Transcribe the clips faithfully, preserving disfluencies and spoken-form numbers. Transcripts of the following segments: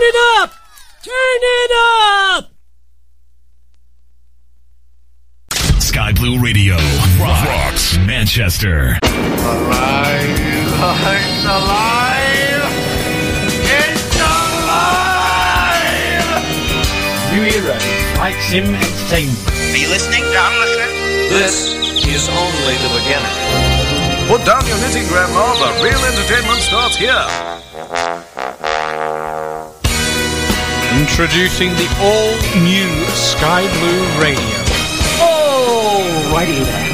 it up! Turn it up! Sky Blue Radio Rock, rocks Manchester. Alive, it's alive, it's alive! New era, Mike Sim Entertainment. Are you listening? Yeah, I'm listening. This is only the beginning. Put down your knitting, Grandma. The real entertainment starts here. Introducing the all-new Sky Blue Radio. Oh, righty then.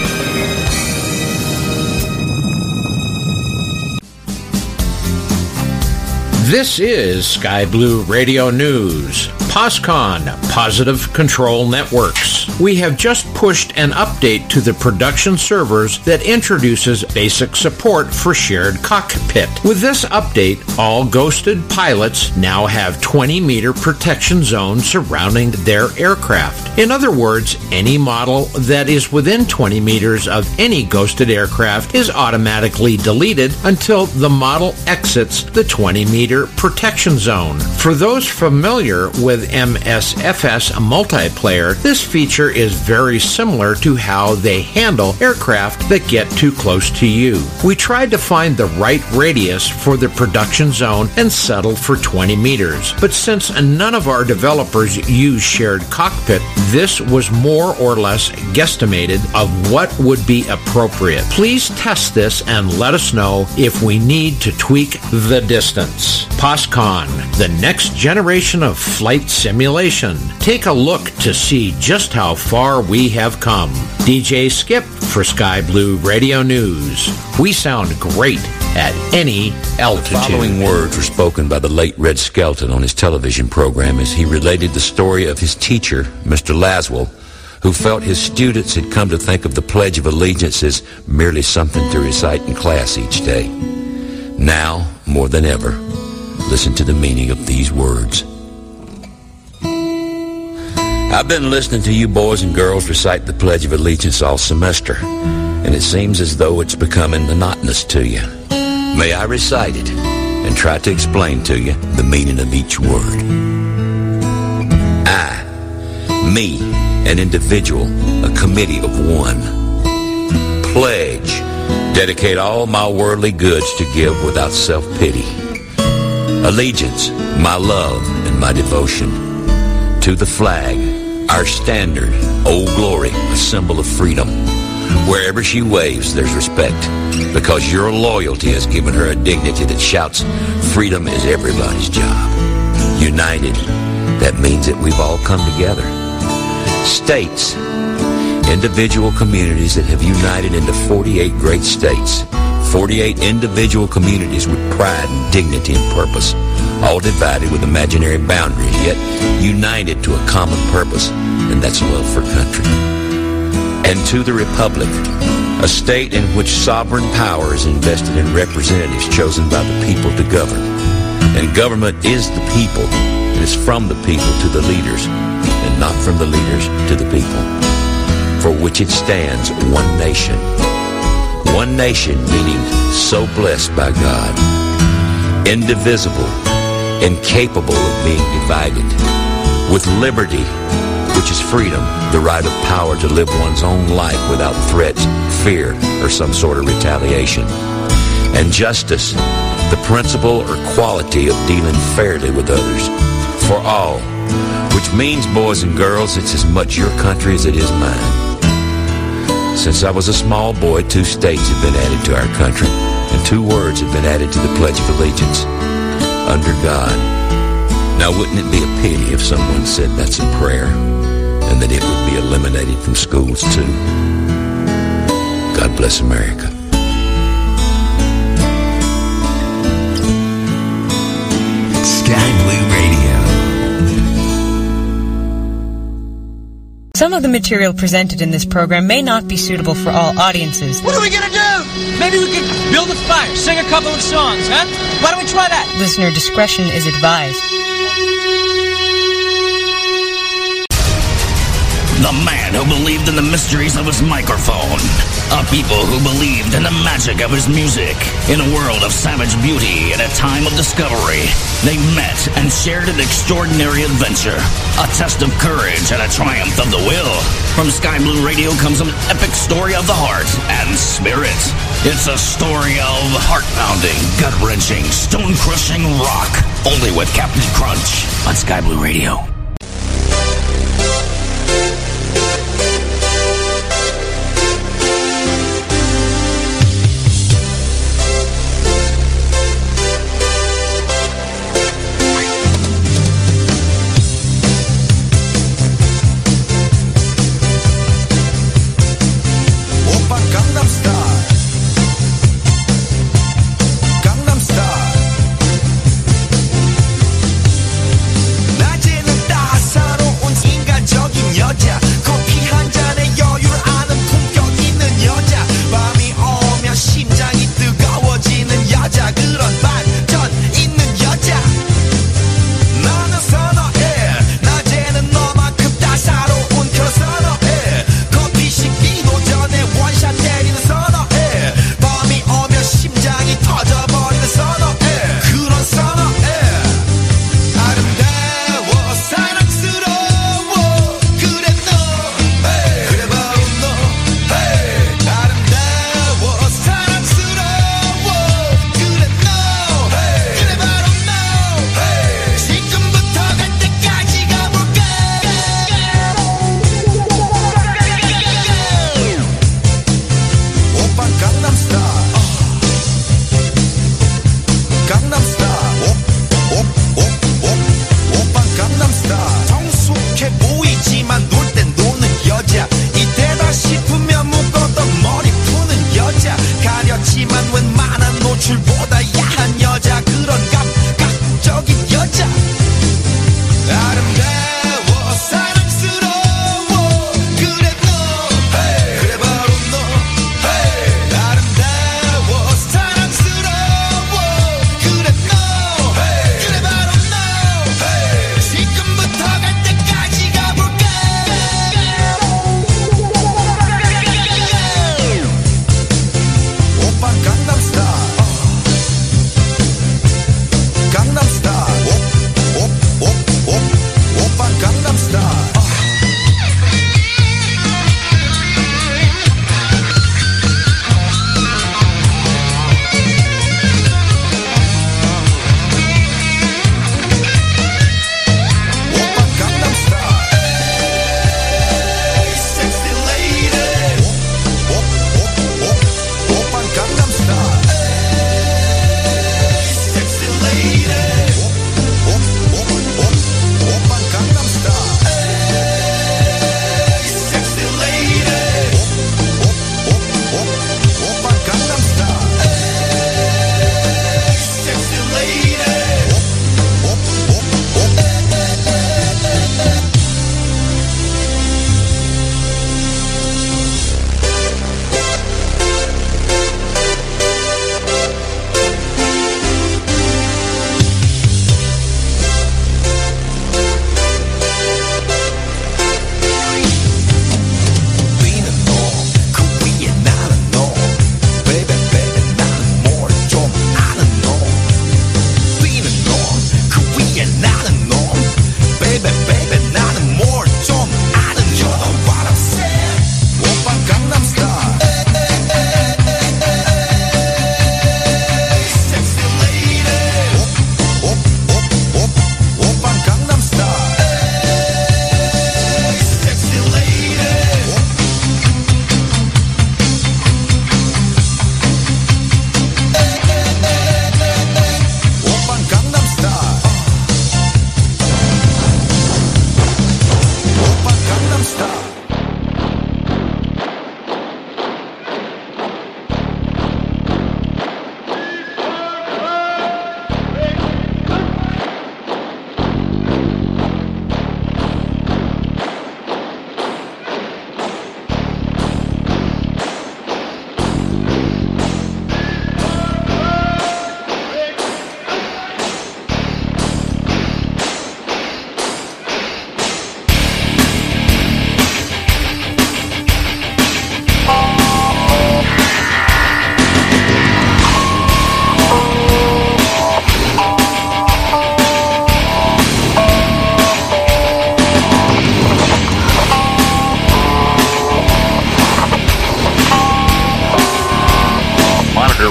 This is Sky Blue Radio News. POSCON, Positive Control Networks. We have just pushed an update to the production servers that introduces basic support for shared cockpit. With this update, all ghosted pilots now have twenty meter protection zones surrounding their aircraft. In other words, any model that is within twenty meters of any ghosted aircraft is automatically deleted until the model exits the twenty meter protection zone. For those familiar with M S F S multiplayer, this feature is very similar to how they handle aircraft that get too close to you. We tried to find the right radius for the production zone and settled for twenty meters, but since none of our developers use shared cockpit, this was more or less guesstimated of what would be appropriate. Please test this and let us know if we need to tweak the distance. POSCON, the next generation of flight simulation. Take a look to see just how far we have come. D J Skip for Sky Blue Radio News. We sound great at any altitude. The following words were spoken by the late Red Skelton on his television program as he related the story of his teacher, Mister Laswell, who felt his students had come to think of the Pledge of Allegiance as merely something to recite in class each day. Now, more than ever, listen to the meaning of these words. I've been listening to you boys and girls recite the Pledge of Allegiance all semester, and it seems as though it's becoming monotonous to you. May I recite it and try to explain to you the meaning of each word. I, me, an individual, a committee of one. Pledge, dedicate all my worldly goods to give without self-pity. Allegiance, my love and my devotion. To the flag, our standard, old glory, a symbol of freedom. Wherever she waves, there's respect, because your loyalty has given her a dignity that shouts, freedom is everybody's job. United, that means that we've all come together. States, individual communities that have united into forty-eight great states, forty-eight individual communities with pride and dignity and purpose. All divided with imaginary boundaries, yet united to a common purpose, and that's love for country. And to the Republic, a state in which sovereign power is invested in representatives chosen by the people to govern. And government is the people, and it's from the people to the leaders, and not from the leaders to the people. For which it stands, one nation. One nation meaning so blessed by God. Indivisible. Incapable of being divided, with liberty, which is freedom, the right of power to live one's own life without threats, fear, or some sort of retaliation. And justice, the principle or quality of dealing fairly with others, for all, which means, boys and girls, it's as much your country as it is mine. Since I was a small boy, two states have been added to our country, and two words have been added to the Pledge of Allegiance. Under God. Now, wouldn't it be a pity if someone said that's a prayer and that it would be eliminated from schools too? God bless America. Sky Blue Radio. Some of the material presented in this program may not be suitable for all audiences. What are we gonna do? Maybe we could build a fire, sing a couple of songs, huh? Why don't we try that? Listener discretion is advised. The man who believed in the mysteries of his microphone. A people who believed in the magic of his music. In a world of savage beauty and a time of discovery, they met and shared an extraordinary adventure. A test of courage and a triumph of the will. From Sky Blue Radio comes an epic story of the heart and spirit. It's a story of heart-pounding, gut-wrenching, stone-crushing rock. Only with Captain Crunch on Sky Blue Radio. Not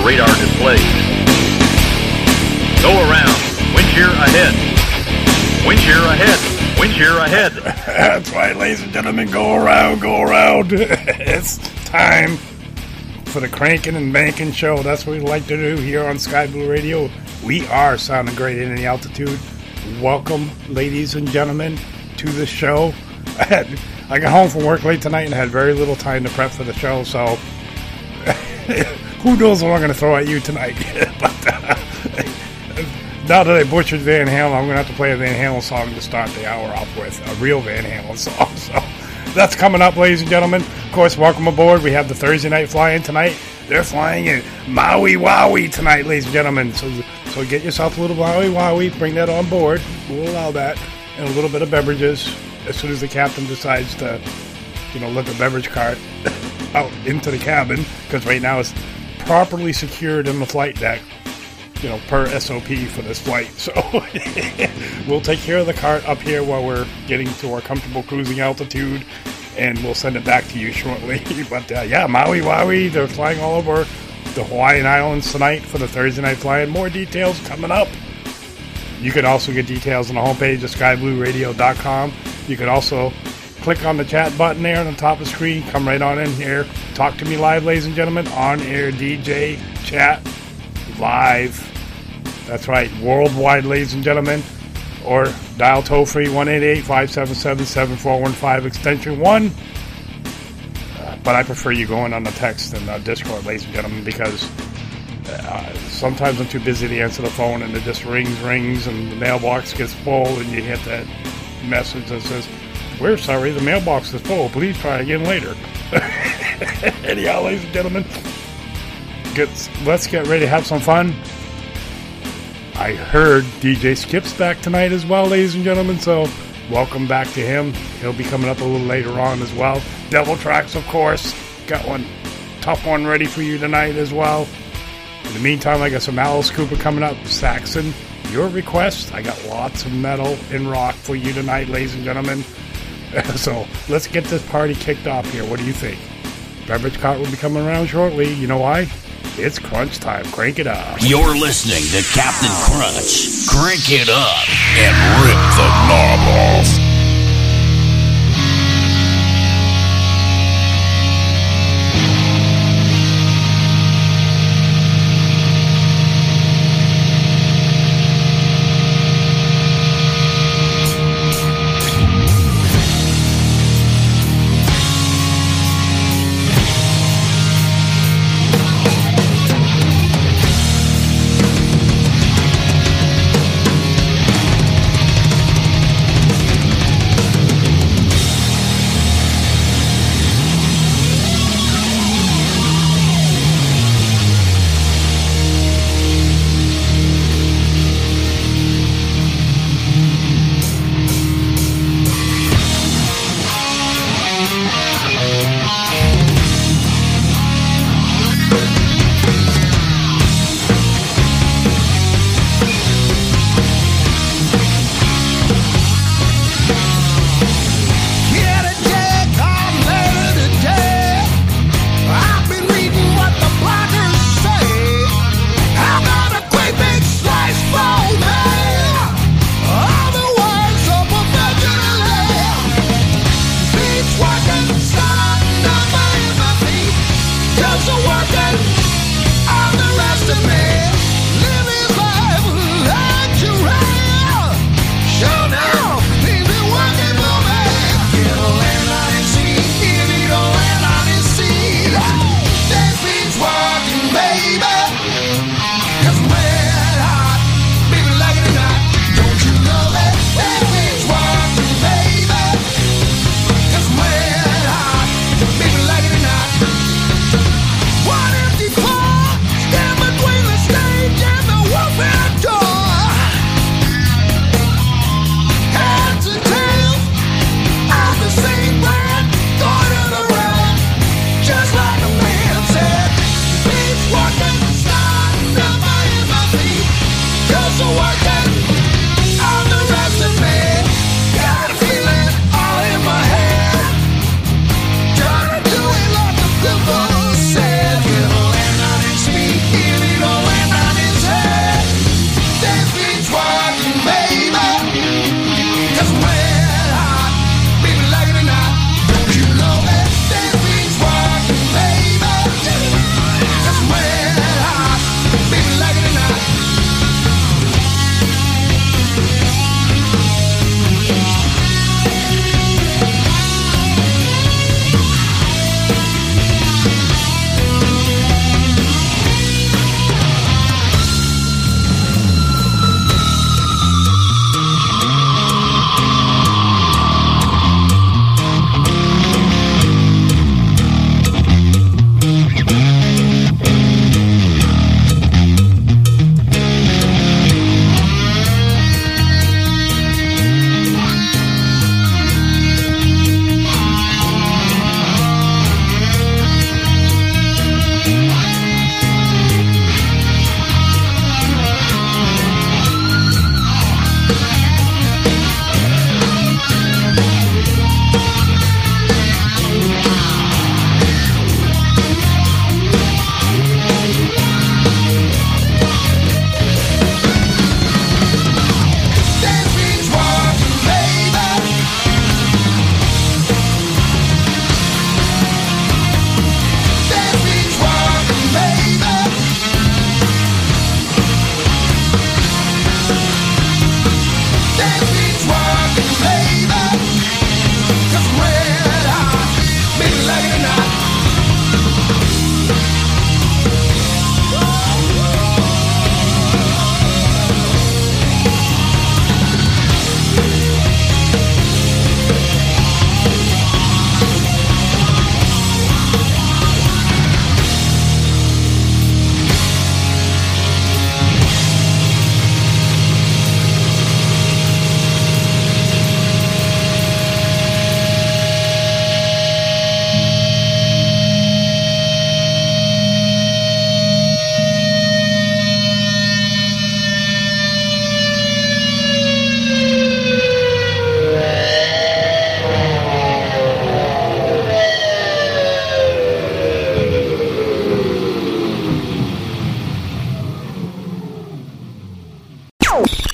radar displays. Go around. Wind shear ahead. Wind shear ahead. Wind shear ahead. That's right, ladies and gentlemen. Go around. Go around. It's time for the Cranking and Banking Show. That's what we like to do here on Sky Blue Radio. We are sounding great in the altitude. Welcome, ladies and gentlemen, to the show. I, had, I got home from work late tonight and had very little time to prep for the show, so who knows what I'm going to throw at you tonight. But uh, now that I butchered Van Halen, I'm going to have to play a Van Halen song to start the hour off with, a real Van Halen song. So that's coming up, ladies and gentlemen. Of course, welcome aboard. We have the Thursday night fly-in tonight. They're flying in Maui Wowie tonight, ladies and gentlemen. So, so get yourself a little Maui Wowie, bring that on board. We'll allow that, and a little bit of beverages. As soon as the captain decides to, you know, let the beverage cart out into the cabin, because right now it's properly secured in the flight deck, you know, per S O P for this flight. So we'll take care of the cart up here while we're getting to our comfortable cruising altitude, and we'll send it back to you shortly. But uh, yeah, Maui Wowie, they're flying all over the Hawaiian Islands tonight for the Thursday night flying. More details coming up. You can also get details on the homepage of sky blue radio dot com. You can also click on the chat button there on the top of the screen. Come right on in here. Talk to me live, ladies and gentlemen. On air D J chat live. That's right. Worldwide, ladies and gentlemen. Or dial toll free one eight eight, five seven seven, seven four one five extension one. Uh, but I prefer you going on the text and uh, Discord, ladies and gentlemen, because Uh, sometimes I'm too busy to answer the phone, and it just rings, rings, and the mailbox gets full, and you hit that message that says, "We're sorry, the mailbox is full. Please try again later." Anyhow, ladies and gentlemen, gets, let's get ready to have some fun. I heard D J Skip's back tonight as well, ladies and gentlemen, so welcome back to him. He'll be coming up a little later on as well. Devil Tracks, of course. Got one tough one ready for you tonight as well. In the meantime, I got some Alice Cooper coming up. Saxon, your request. I got lots of metal and rock for you tonight, ladies and gentlemen. So let's get this party kicked off here. What do you think? Beverage cart will be coming around shortly. You know why? It's crunch time. Crank it up. You're listening to Captain Crunch. Crank it up and rip the knob off.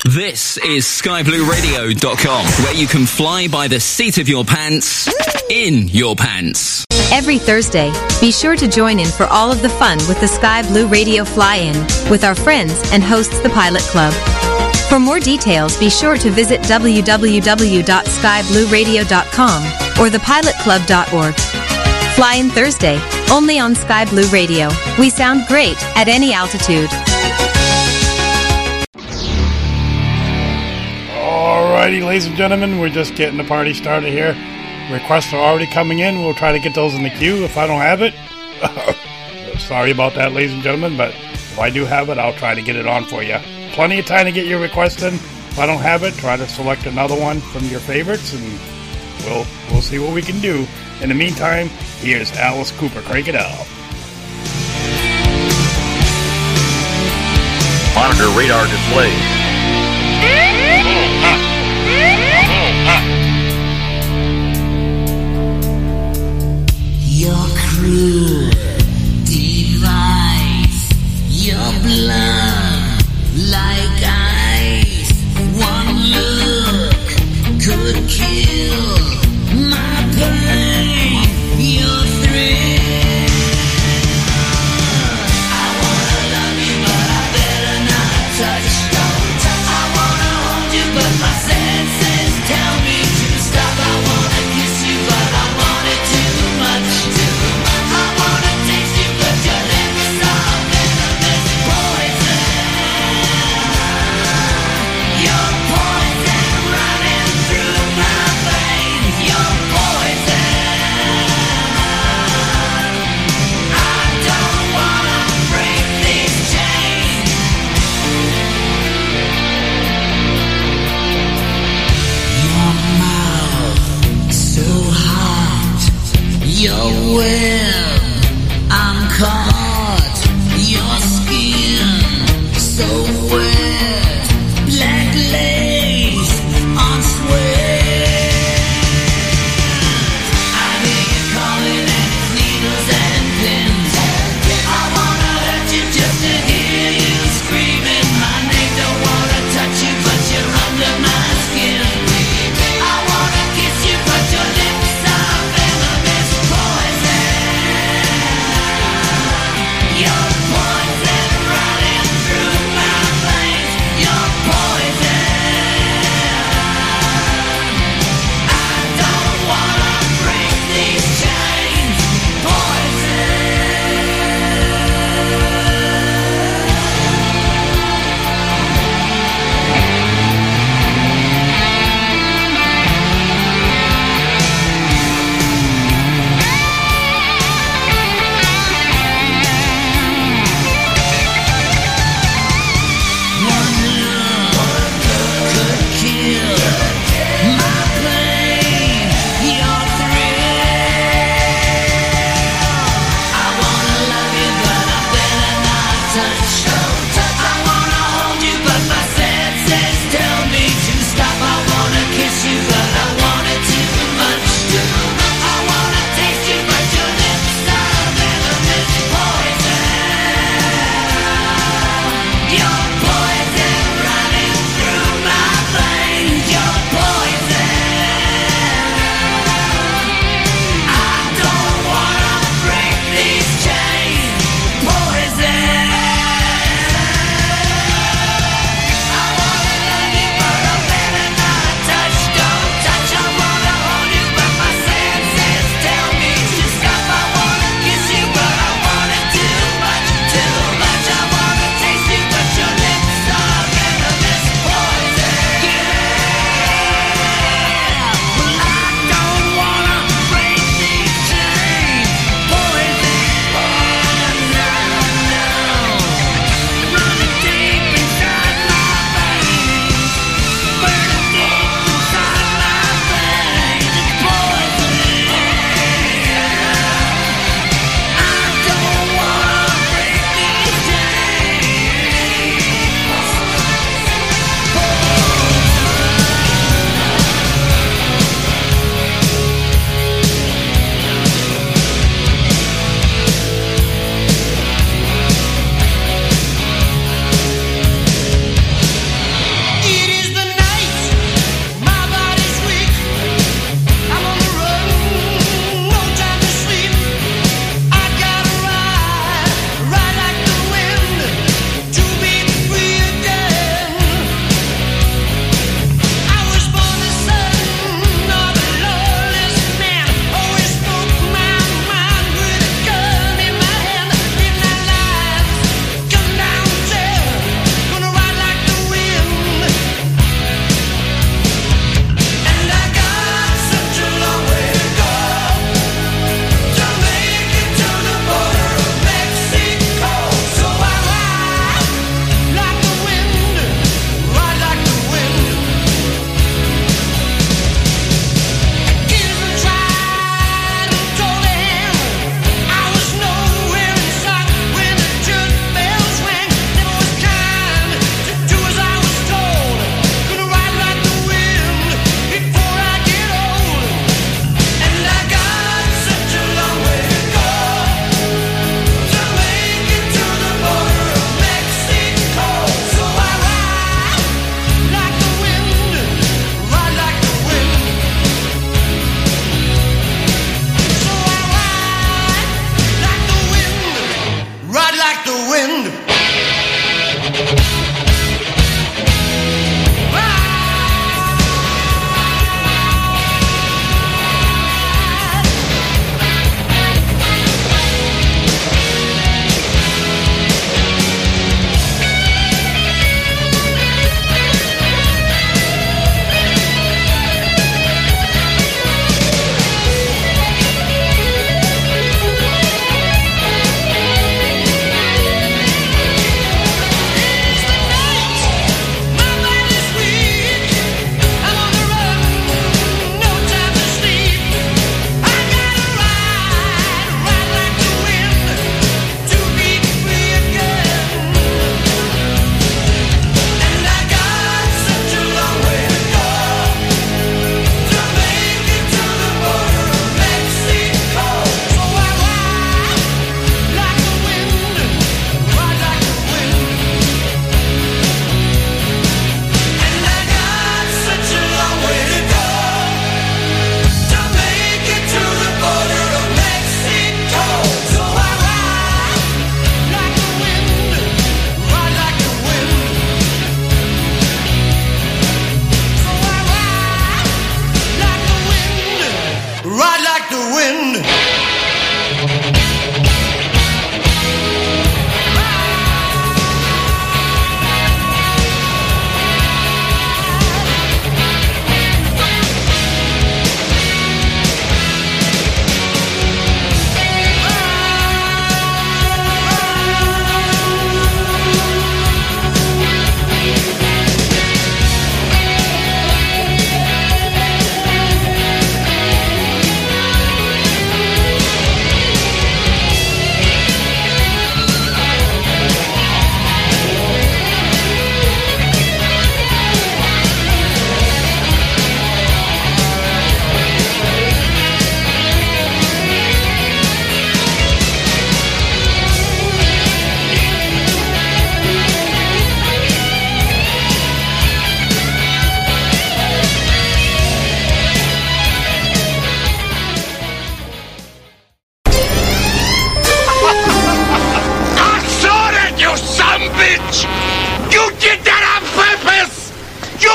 This is sky blue radio dot com, where you can fly by the seat of your pants, in your pants. Every Thursday, be sure to join in for all of the fun with the Sky Blue Radio Fly-In with our friends and hosts the Pilot Club. For more details, be sure to visit w w w dot sky blue radio dot com or the pilot club dot org. Fly-In Thursday, only on Sky Blue Radio. We sound great at any altitude. Alrighty, ladies and gentlemen, we're just getting the party started here. Requests are already coming in. We'll try to get those in the queue if I don't have it. Sorry about that, ladies and gentlemen, but if I do have it, I'll try to get it on for you. Plenty of time to get your request in. If I don't have it, try to select another one from your favorites, and we'll we'll see what we can do. In the meantime, here's Alice Cooper. Crank it out. Monitor radar display. Your cruel device, your blood like ice. One look could kill my pain, your thrill. I wanna love you, but I better not touch. Don't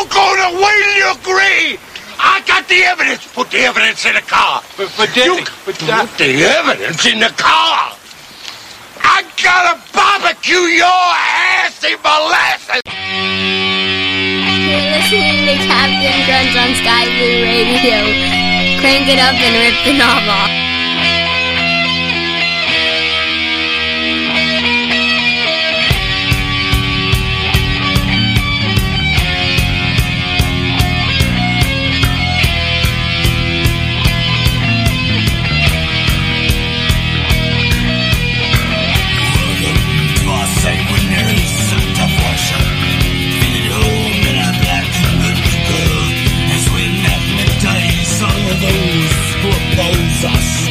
gonna wait till you agree. I got the evidence. Put the evidence in the car. But, but, Daddy, you but that... put the evidence in the car. I gotta barbecue your ass in molasses. You're listening to Captain Grunge on Sky Blue Radio. Crank it up and rip the knob off. Us.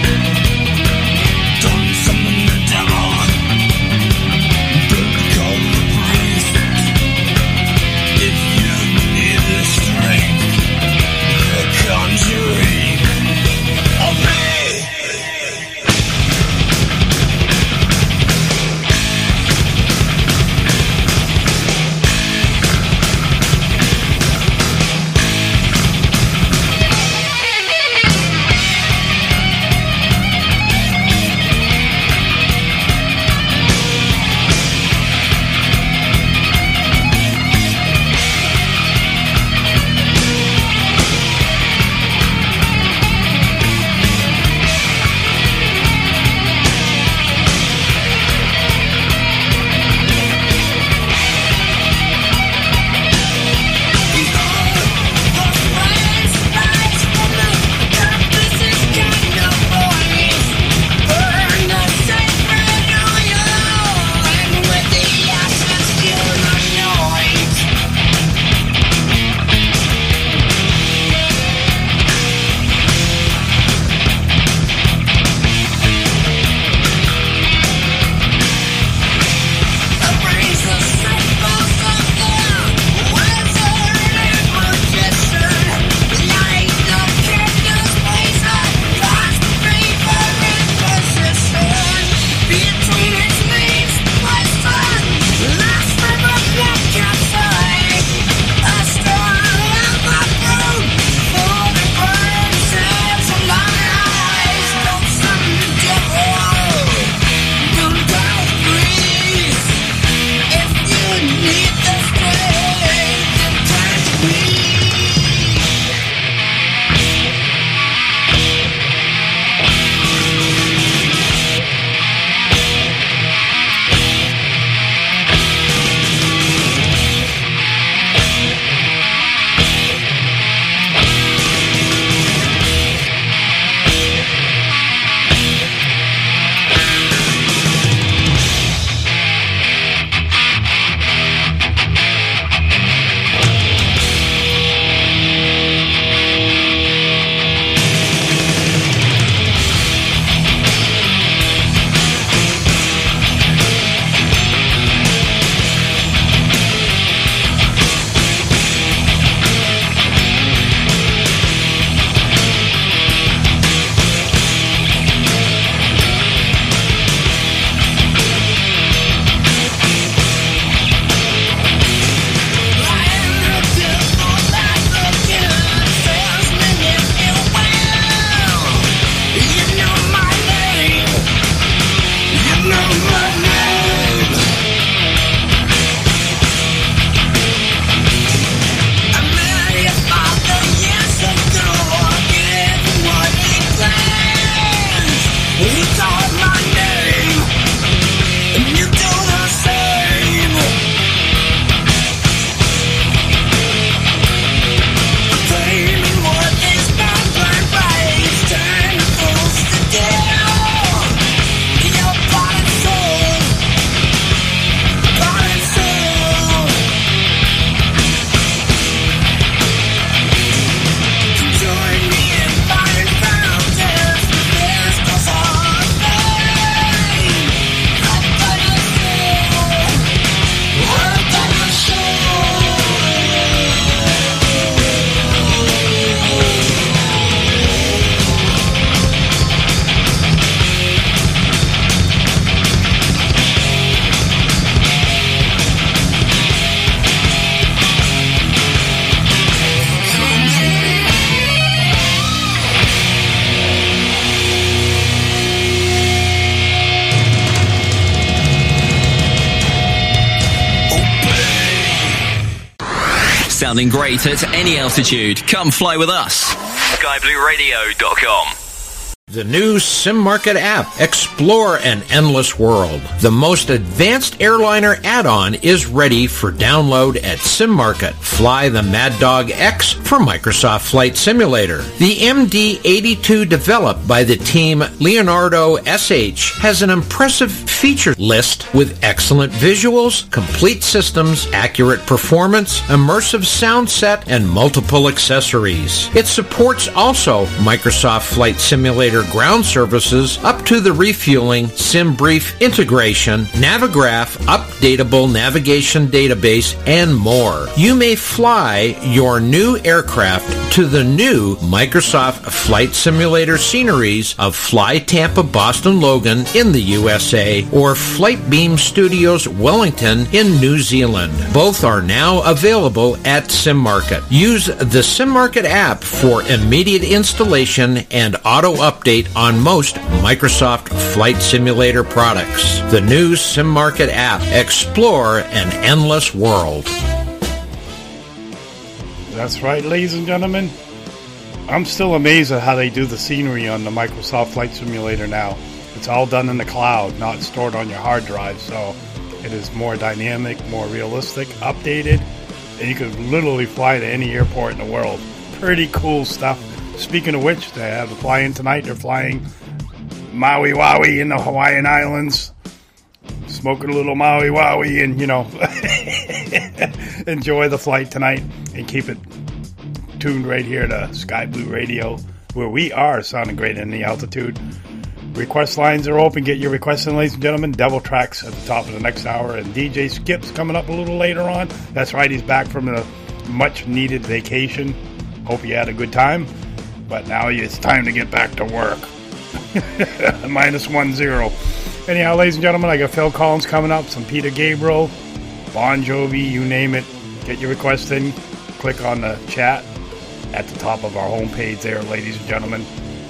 sounding great at any altitude. Come fly with us. sky blue radio dot com. The new SimMarket app. Explore an endless world. The most advanced airliner add-on is ready for download at SimMarket. Fly the Mad Dog X from Microsoft Flight Simulator. The M D eighty-two developed by the team Leonardo S H has an impressive feature list with excellent visuals, complete systems, accurate performance, immersive sound set, and multiple accessories. It supports also Microsoft Flight Simulator ground services up to the refueling, SimBrief integration, Navigraph, updatable navigation database, and more. You may fly your new aircraft to the new Microsoft Flight Simulator sceneries of Fly Tampa Boston Logan in the U S A or Flightbeam Studios Wellington in New Zealand. Both are now available at SimMarket. Use the SimMarket app for immediate installation and auto update Update on most Microsoft Flight Simulator products. The new SimMarket app. Explore an endless world. That's right, ladies and gentlemen. I'm still amazed at how they do the scenery on the Microsoft Flight Simulator now. It's all done in the cloud, not stored on your hard drive, so it is more dynamic, more realistic, updated, and you can literally fly to any airport in the world. Pretty cool stuff. Speaking of which, they have a fly-in tonight. They're flying Maui Waui in the Hawaiian Islands. Smoking a little Maui Waui and, you know, enjoy the flight tonight. And keep it tuned right here to Sky Blue Radio, where we are sounding great in the altitude. Request lines are open. Get your requests in, ladies and gentlemen. Devil Tracks at the top of the next hour. And D J Skip's coming up a little later on. That's right, he's back from a much-needed vacation. Hope you had a good time. But now it's time to get back to work. Minus one zero. Anyhow, ladies and gentlemen, I got Phil Collins coming up, some Peter Gabriel, Bon Jovi, you name it. Get your request in. Click on the chat at the top of our homepage there, ladies and gentlemen.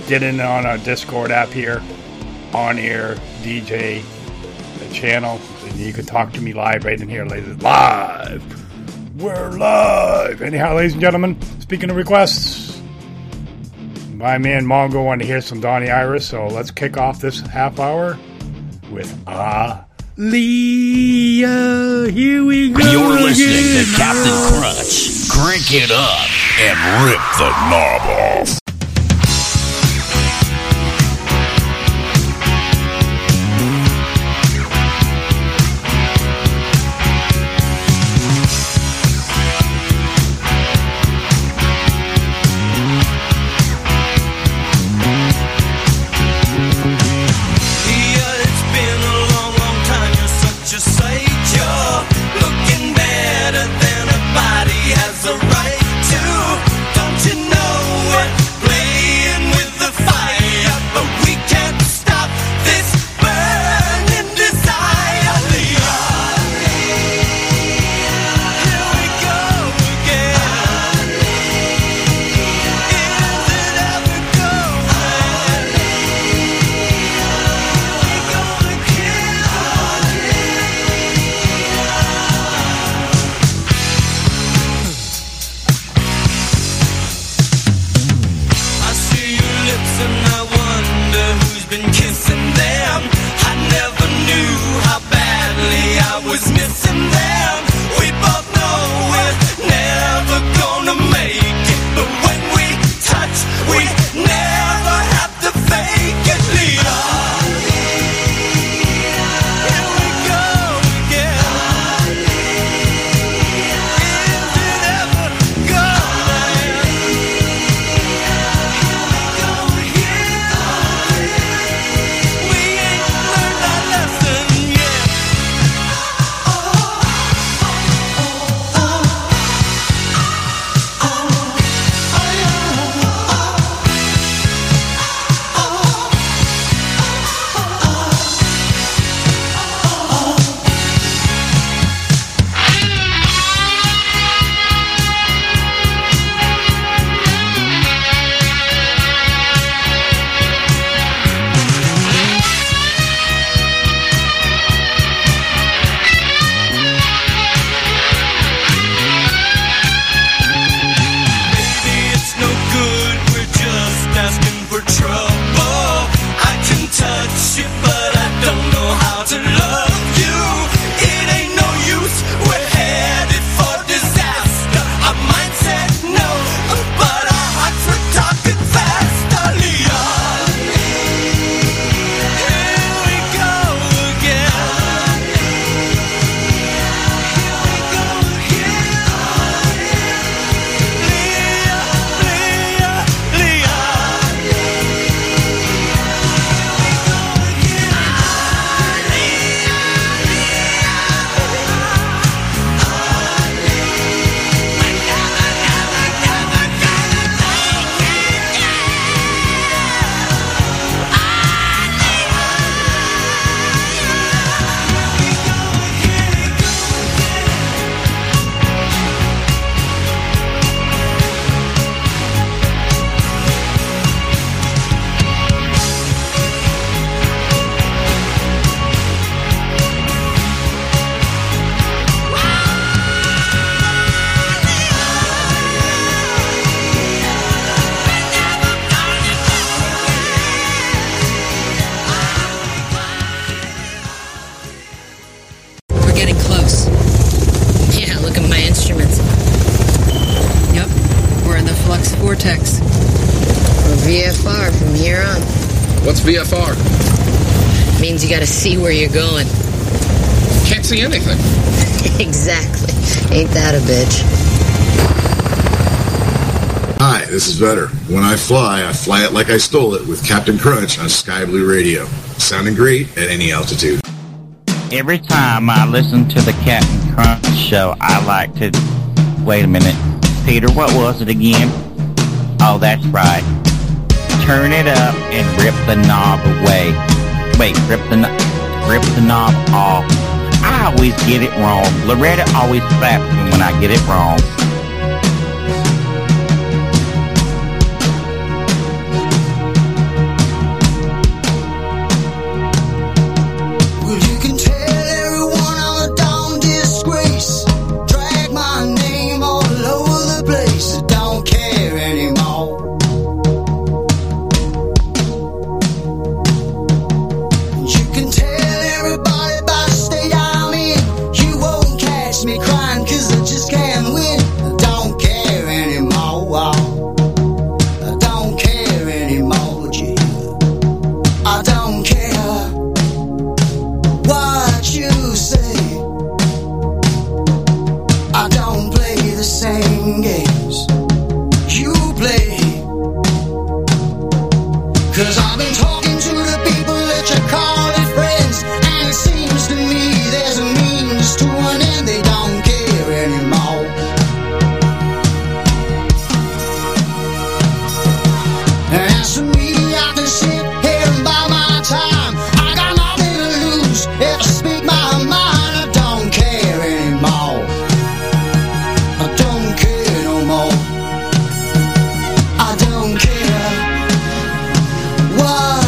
Get in on our Discord app here, on air, D J, the channel, and you can talk to me live right in here, ladies. Live! We're live! Anyhow, ladies and gentlemen, speaking of requests, my man Mongo wanted to hear some Donny Iris, so let's kick off this half hour with Aaliyah. Here we go. You're listening to Captain Crunch. Crank it up and rip the knob off. Right to, don't you know it? the flux vortex. Or V F R from here on. What's V F R? It means you gotta see where you're going. Can't see anything. Exactly. Ain't that a bitch. Hi, this is Vetter. When I fly, I fly it like I stole it with Captain Crunch on Sky Blue Radio. Sounding great at any altitude. Every time I listen to the Captain Crunch show, I like to... Wait a minute. Peter, what was it again? Oh, that's right. Turn it up and rip the knob away. Wait, rip the, no- rip the knob off. I always get it wrong. Loretta always slaps me when I get it wrong. Whoa!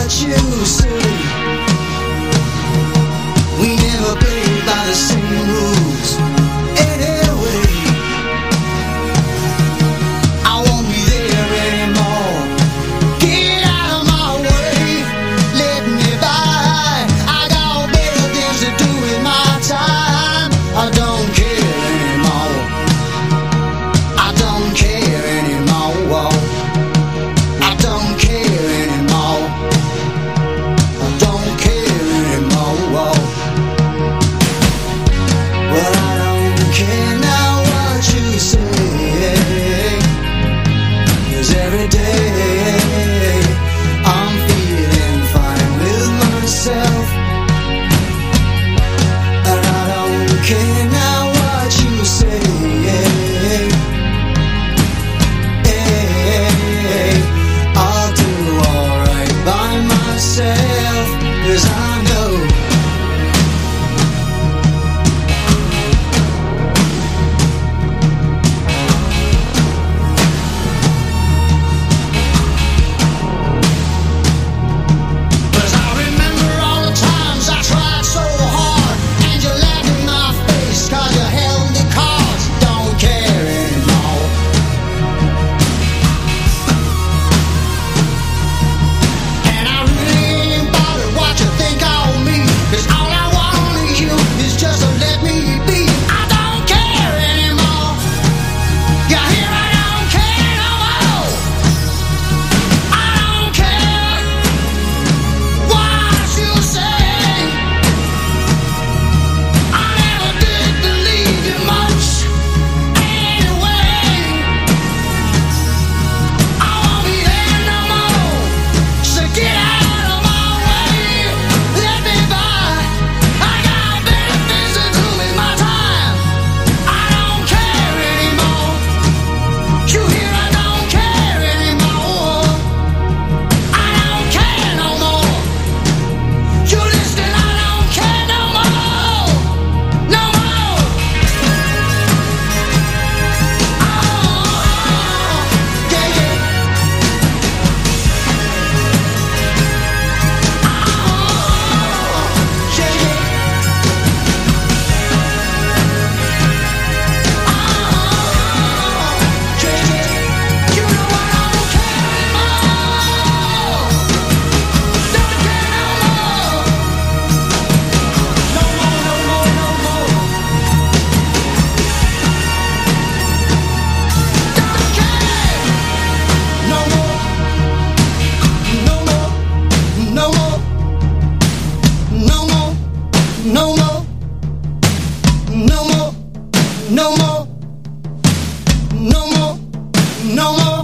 no more,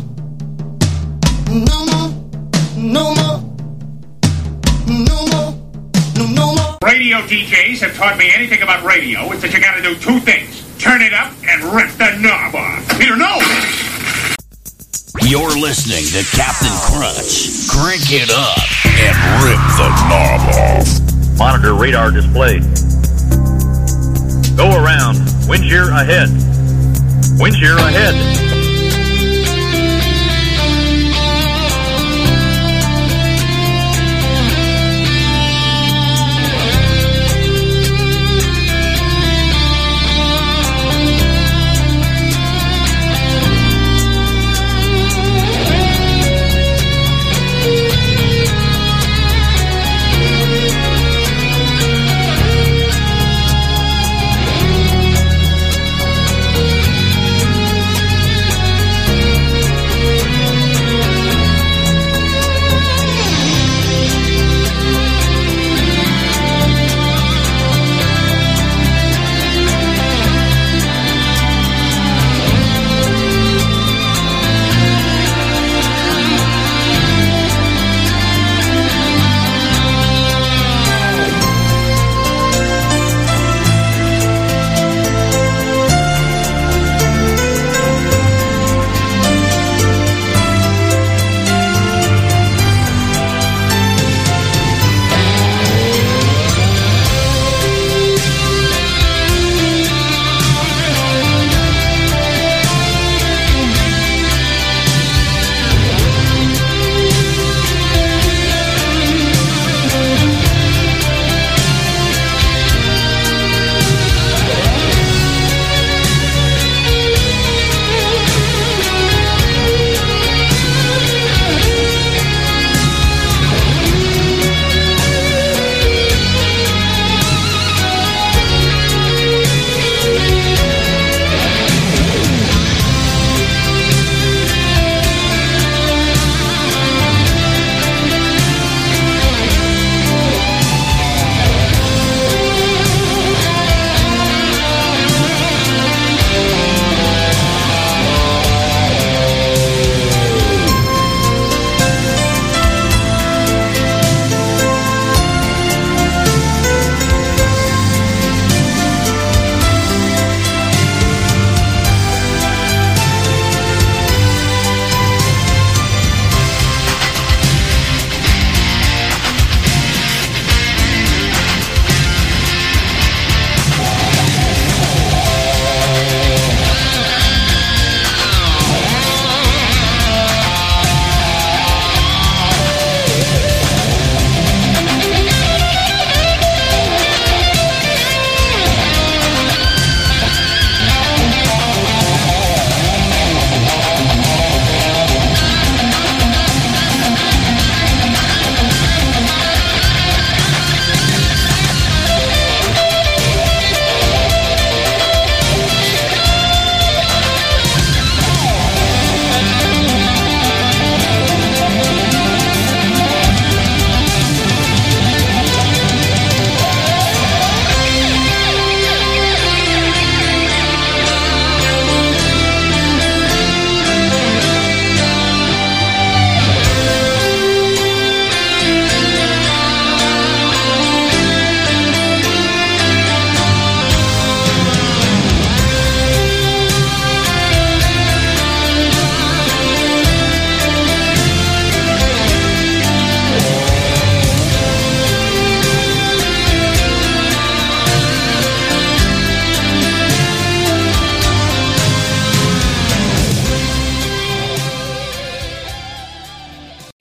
no more, no more, no more, no, no more. Radio D Js have taught me anything about radio, it's that you gotta do two things. Turn it up and rip the knob off. Peter, no! You're listening to Captain Crunch. Crank it up and rip the knob off. Monitor radar displayed. Go around. Wind shear ahead. Wind shear ahead.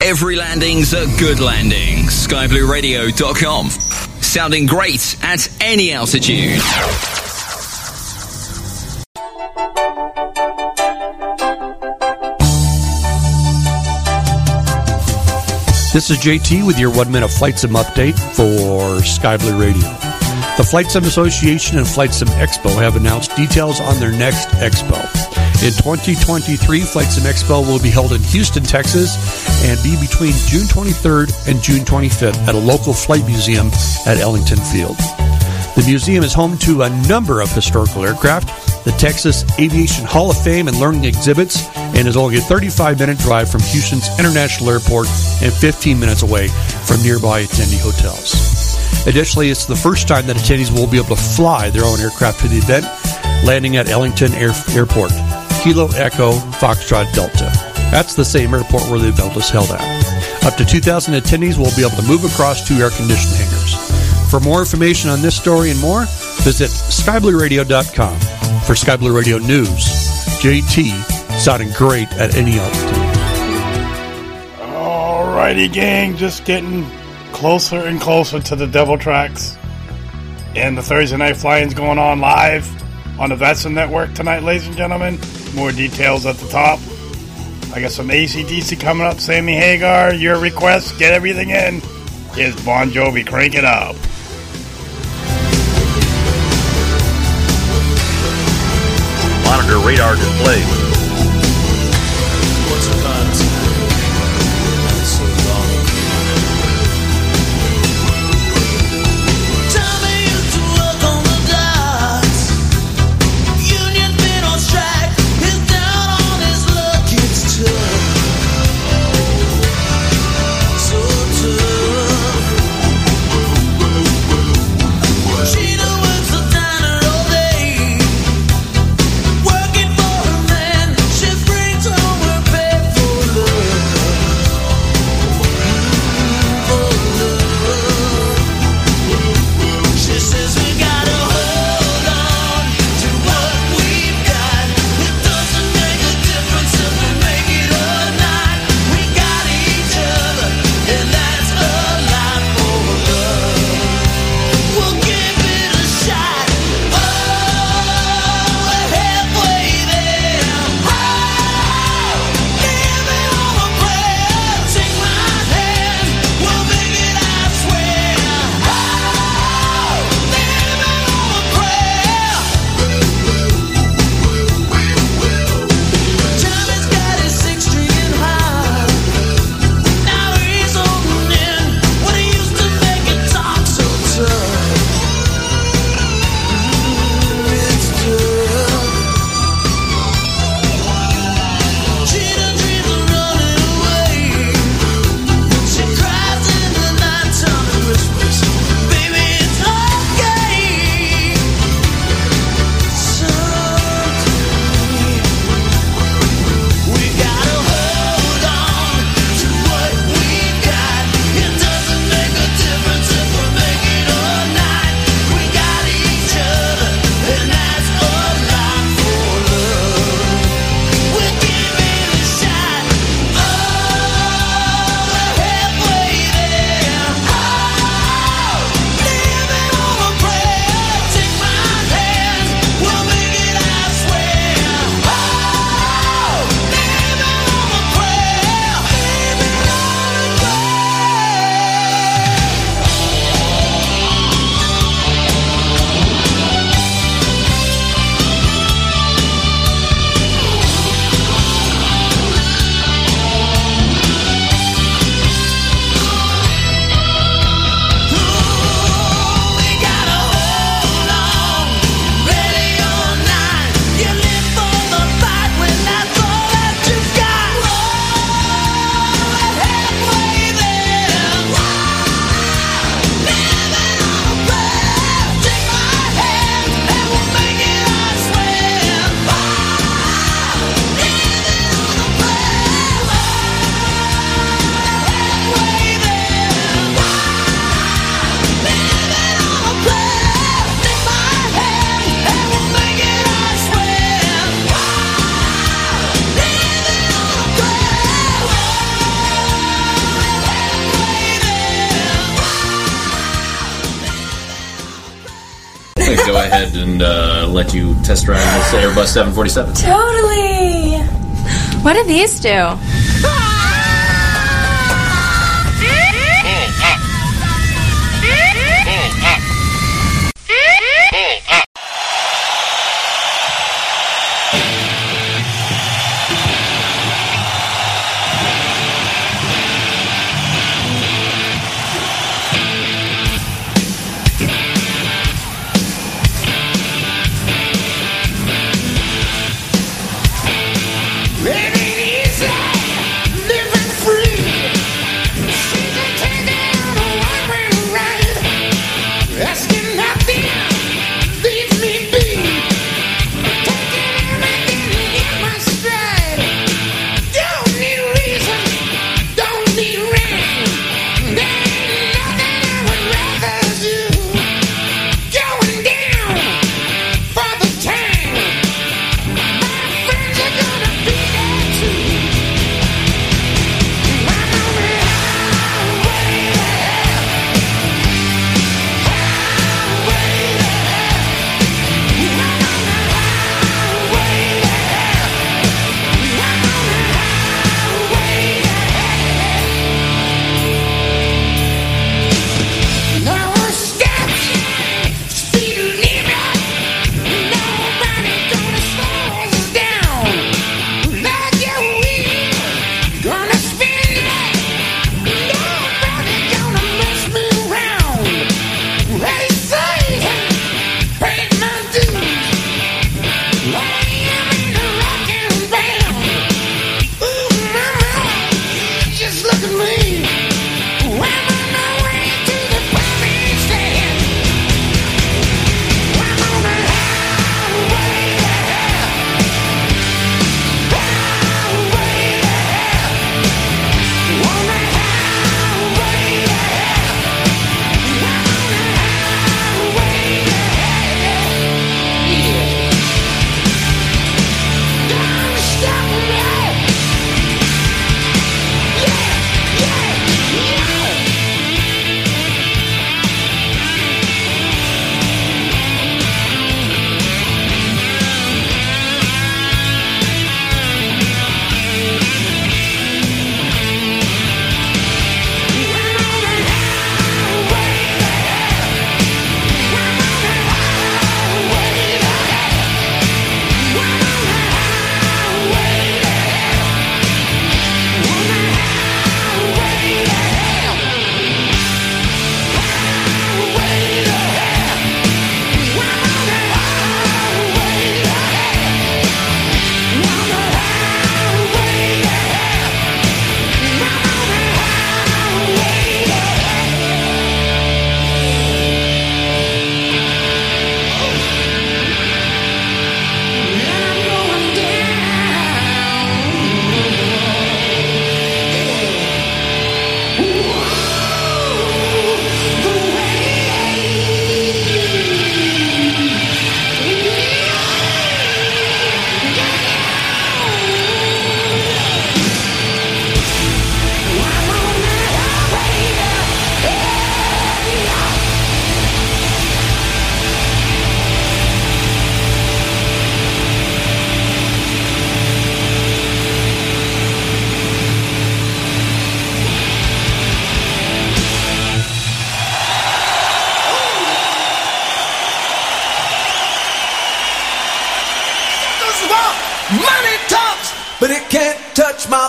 Every landing's a good landing. sky blue radio dot com. Sounding great at any altitude. This is J T with your one-minute Flight Sim update for Sky Blue Radio. The Flight Sim Association and Flight Sim Expo have announced details on their next expo. In twenty twenty-three, Flight Sim Expo will be held in Houston, Texas, and be between June twenty-third and June twenty-fifth at a local flight museum at Ellington Field. The museum is home to a number of historical aircraft, the Texas Aviation Hall of Fame and Learning exhibits, and is only a thirty-five minute drive from Houston's International Airport and fifteen minutes away from nearby attendee hotels. Additionally, it's the first time that attendees will be able to fly their own aircraft to the event, landing at Ellington Air- Airport, Kilo Echo Foxtrot Delta. That's the same airport where the event was held at. Up to two thousand attendees will be able to move across two air-conditioned hangars. For more information on this story and more, visit sky blue radio dot com. For SkyBlue Radio News, J T, sounding great at any altitude. All righty, gang, just getting closer and closer to the Devil Tracks. And the Thursday Night Flying's going on live on the Vesta Network tonight, ladies and gentlemen. More details at the top. I got some A C D C coming up. Sammy Hagar, your request, get everything in. Here's Bon Jovi, crank it up. Monitor radar display. Test drive this Airbus seven forty-seven. Totally. What do these do?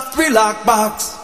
Lock, three lock box.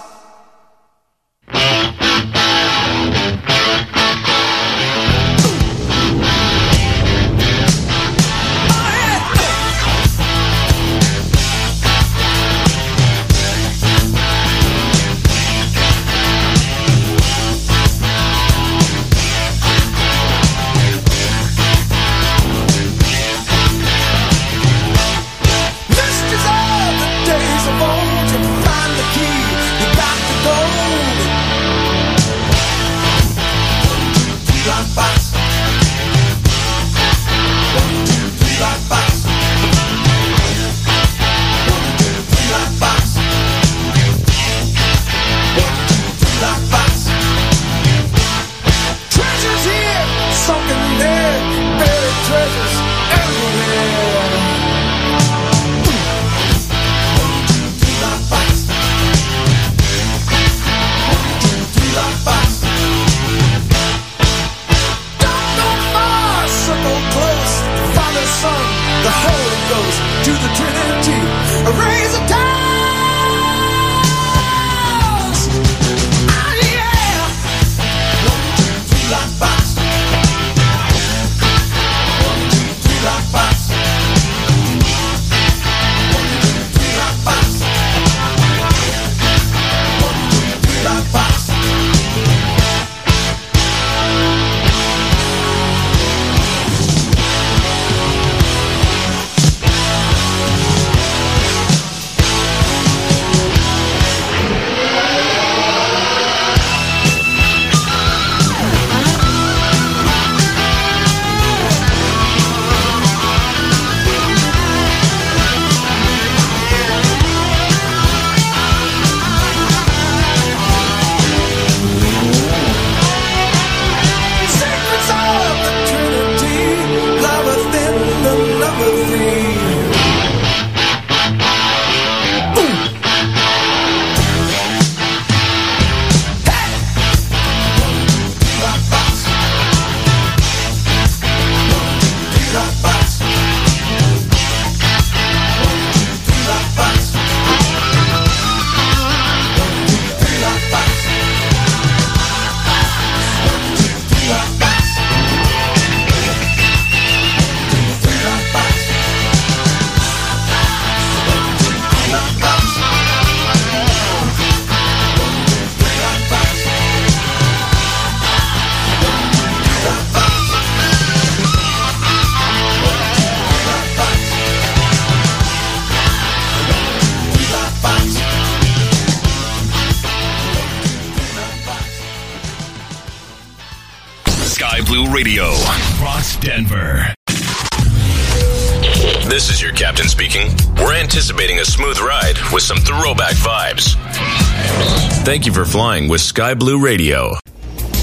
Thank you for flying with Sky Blue Radio.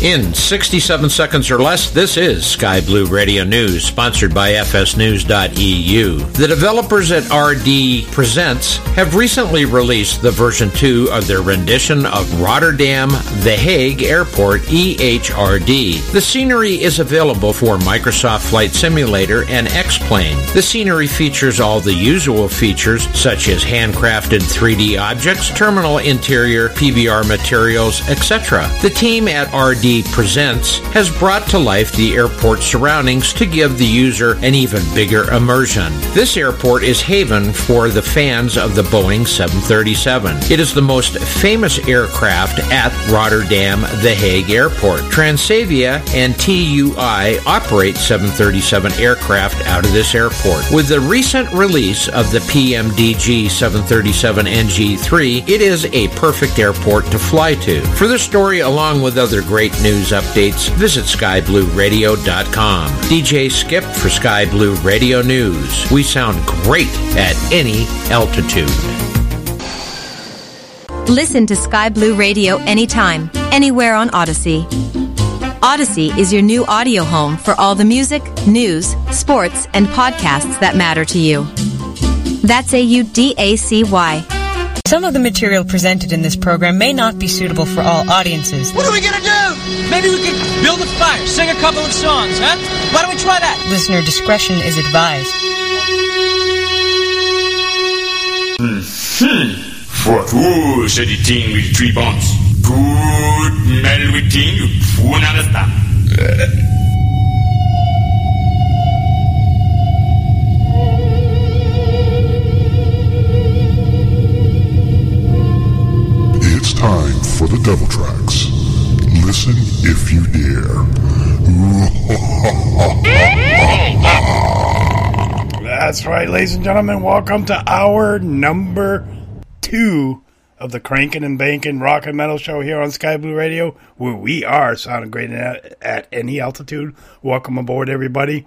In sixty-seven seconds or less, this is Sky Blue Radio News, sponsored by f s news dot e u. The developers at R D Presents have recently released the version two of their rendition of Rotterdam The Hague Airport E H R D. The scenery is available for Microsoft Flight Simulator and X-Plane. The scenery features all the usual features such as handcrafted three D objects, terminal interior, P B R materials, et cetera. The team at R D Presents has brought to life the airport surroundings to give the user an even bigger immersion. This airport is haven for the fans of the Boeing seven thirty-seven. It is the most famous aircraft at Rotterdam The Hague Airport. Transavia and T U I operate seven thirty-seven aircraft out of this airport. With the recent release of the P M D G seven thirty-seven N G three, it is a perfect airport to fly to. For this story, along with other great news updates, visit sky blue radio dot com. D J Skip for Sky Blue Radio News. We sound great at any altitude. Listen to Sky Blue Radio anytime, anywhere on Odyssey. Odyssey is your new audio home for all the music, news, sports, and podcasts that matter to you. That's A U D A C Y. Some of the material presented in this program may not be suitable for all audiences. What are we going to do? Maybe we could build a fire, sing a couple of songs, huh? Why don't we try that? Listener discretion is advised. Mm-hmm. Fourth wall, said the thing with three bones. Good metal with thing, you won't understand. It's time for the Devil Tracks. Listen if you dare. That's right, ladies and gentlemen. Welcome to our number two of the Crankin' and Bankin' Rock and Metal Show here on Sky Blue Radio, where we are sounding great at, at any altitude. Welcome aboard, everybody.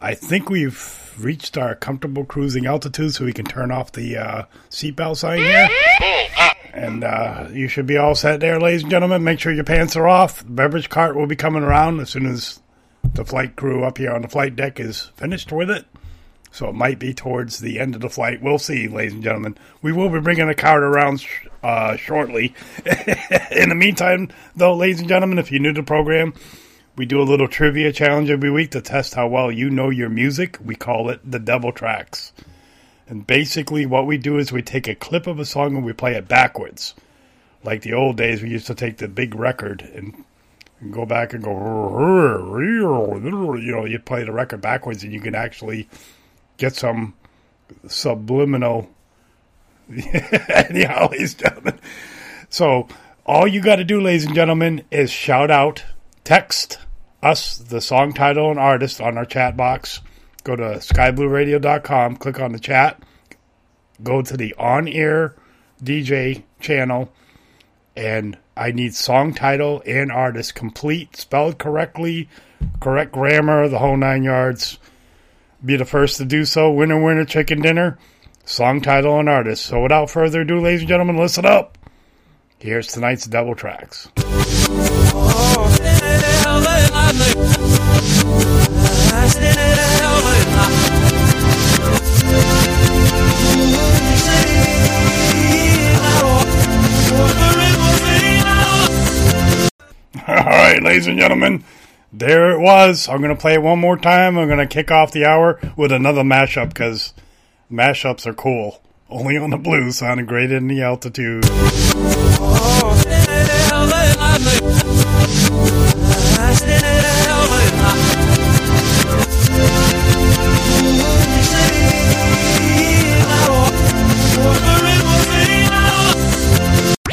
I think we've reached our comfortable cruising altitude, so we can turn off the uh, seatbelt sign here. And uh, you should be all set there, ladies and gentlemen. Make sure your pants are off. The beverage cart will be coming around as soon as the flight crew up here on the flight deck is finished with it. So it might be towards the end of the flight. We'll see, ladies and gentlemen. We will be bringing a card around sh- uh, shortly. In the meantime, though, ladies and gentlemen, if you're new to the program, we do a little trivia challenge every week to test how well you know your music. We call it the Devil Tracks. And basically what we do is we take a clip of a song and we play it backwards. Like the old days, we used to take the big record and go back and go, you know, you play the record backwards and you can actually get some subliminal, yeah, ladies and gentlemen. So all you got to do, ladies and gentlemen, is shout out, text us the song title and artist on our chat box. Go to sky blue radio dot com, click on the chat, go to the on-air D J channel, and I need song title and artist complete, spelled correctly, correct grammar, the whole nine yards. Be the first to do so. Winner, winner, chicken dinner. Song title and artist. So without further ado, ladies and gentlemen, listen up. Here's tonight's Devil Tracks. All right, ladies and gentlemen. There it was. I'm going to play it one more time. I'm going to kick off the hour with another mashup because mashups are cool. Only on the blues, sounding great in the altitude.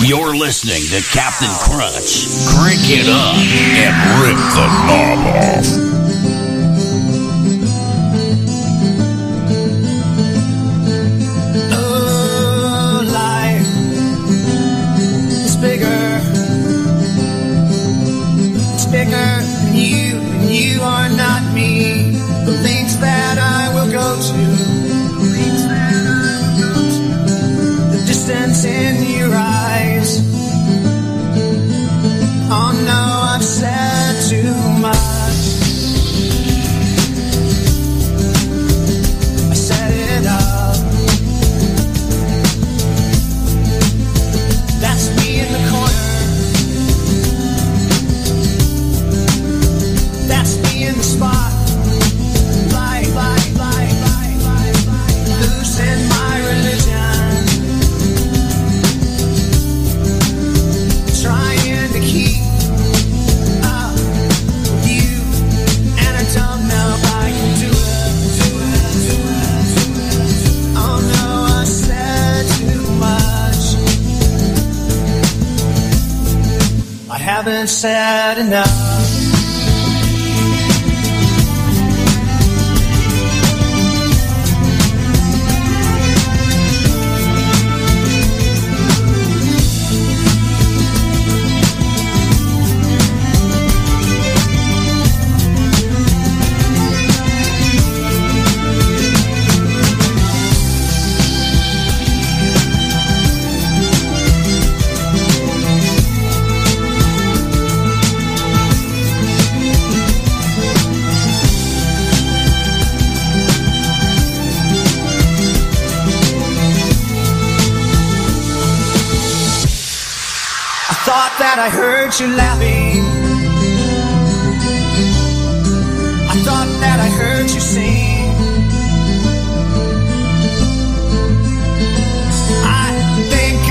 You're listening to Captain Crunch. Crank it up and rip the knob off. Oh, life is bigger. It's bigger than you, and you are not me. The lengths that I will go to. The lengths that I will go to. The distance in your eyes. Oh no, I've said too much. I set it up. That's me in the corner. That's me in the spot. Bye, bye, bye, bye, bye, bye. Losing my religion. Trying to keep up with you, and I don't know if I can do it, do it, do it, do it. Oh no, I said too much. I haven't said enough. That I heard you laughing. I thought that I heard you sing. I think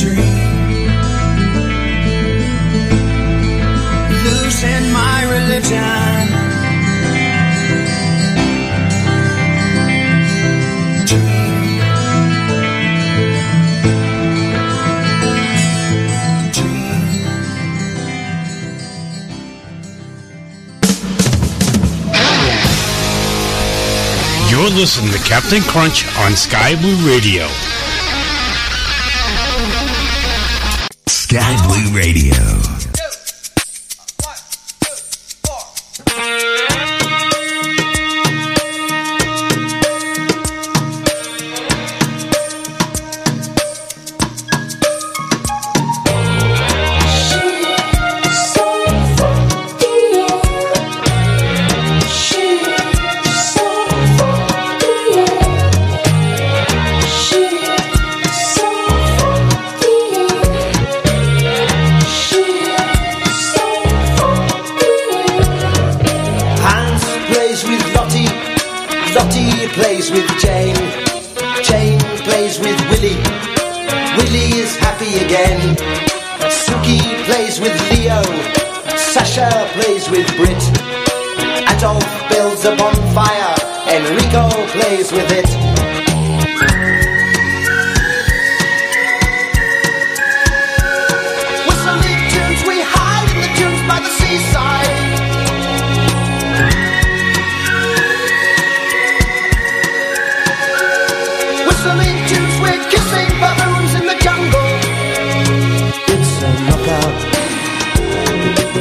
dream, losing my religion. You're listening to Captain Crunch on Sky Blue Radio. Sky Blue Radio.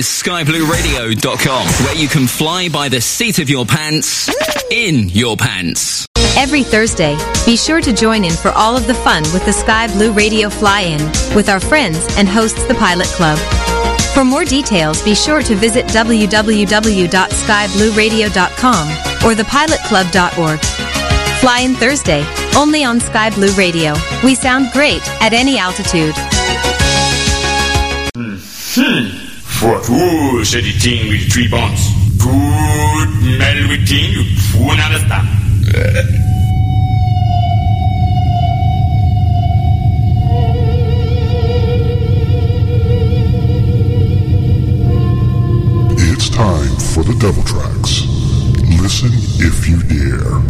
sky blue radio dot com, where you can fly by the seat of your pants, in your pants. Every Thursday, be sure to join in for all of the fun with the Sky Blue Radio Fly-In with our friends and hosts the Pilot Club. For more details, be sure to visit w w w dot sky blue radio dot com or the pilot club dot org. Fly-In Thursday, only on Sky Blue Radio. We sound great at any altitude. Hmm. For two, said the thing with three bombs. good smell within you, won't understand. It's time for the Devil Tracks. Listen if you dare.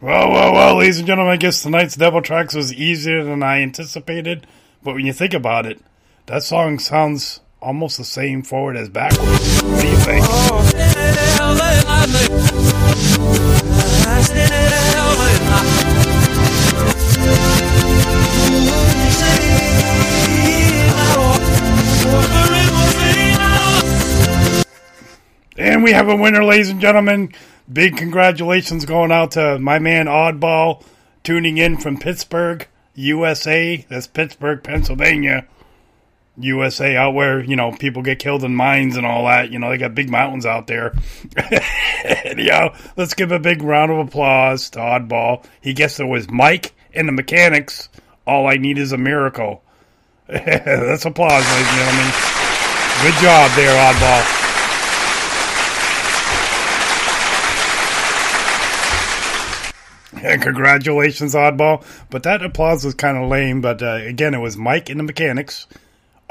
Well, well, well, ladies and gentlemen, I guess tonight's Devil Tracks was easier than I anticipated, but when you think about it, that song sounds almost the same forward as backwards. What do you think? And we have a winner, ladies and gentlemen. Big congratulations going out to my man Oddball, tuning in from Pittsburgh, U S A. That's Pittsburgh, Pennsylvania, U S A, out where, you know, people get killed in mines and all that. You know, they got big mountains out there. Anyhow, let's give a big round of applause to Oddball. He guessed it was Mike and the Mechanics. All I Need Is a Miracle. That's applause, ladies and gentlemen. Good job there, Oddball. And congratulations, Oddball. But that applause was kind of lame. But uh, again, it was Mike and the Mechanics.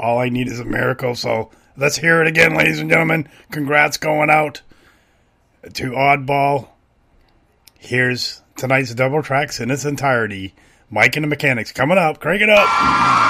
All I Need Is a Miracle. So let's hear it again, ladies and gentlemen. Congrats going out to Oddball. Here's tonight's Double Tracks in its entirety. Mike and the Mechanics coming up. Crank it up.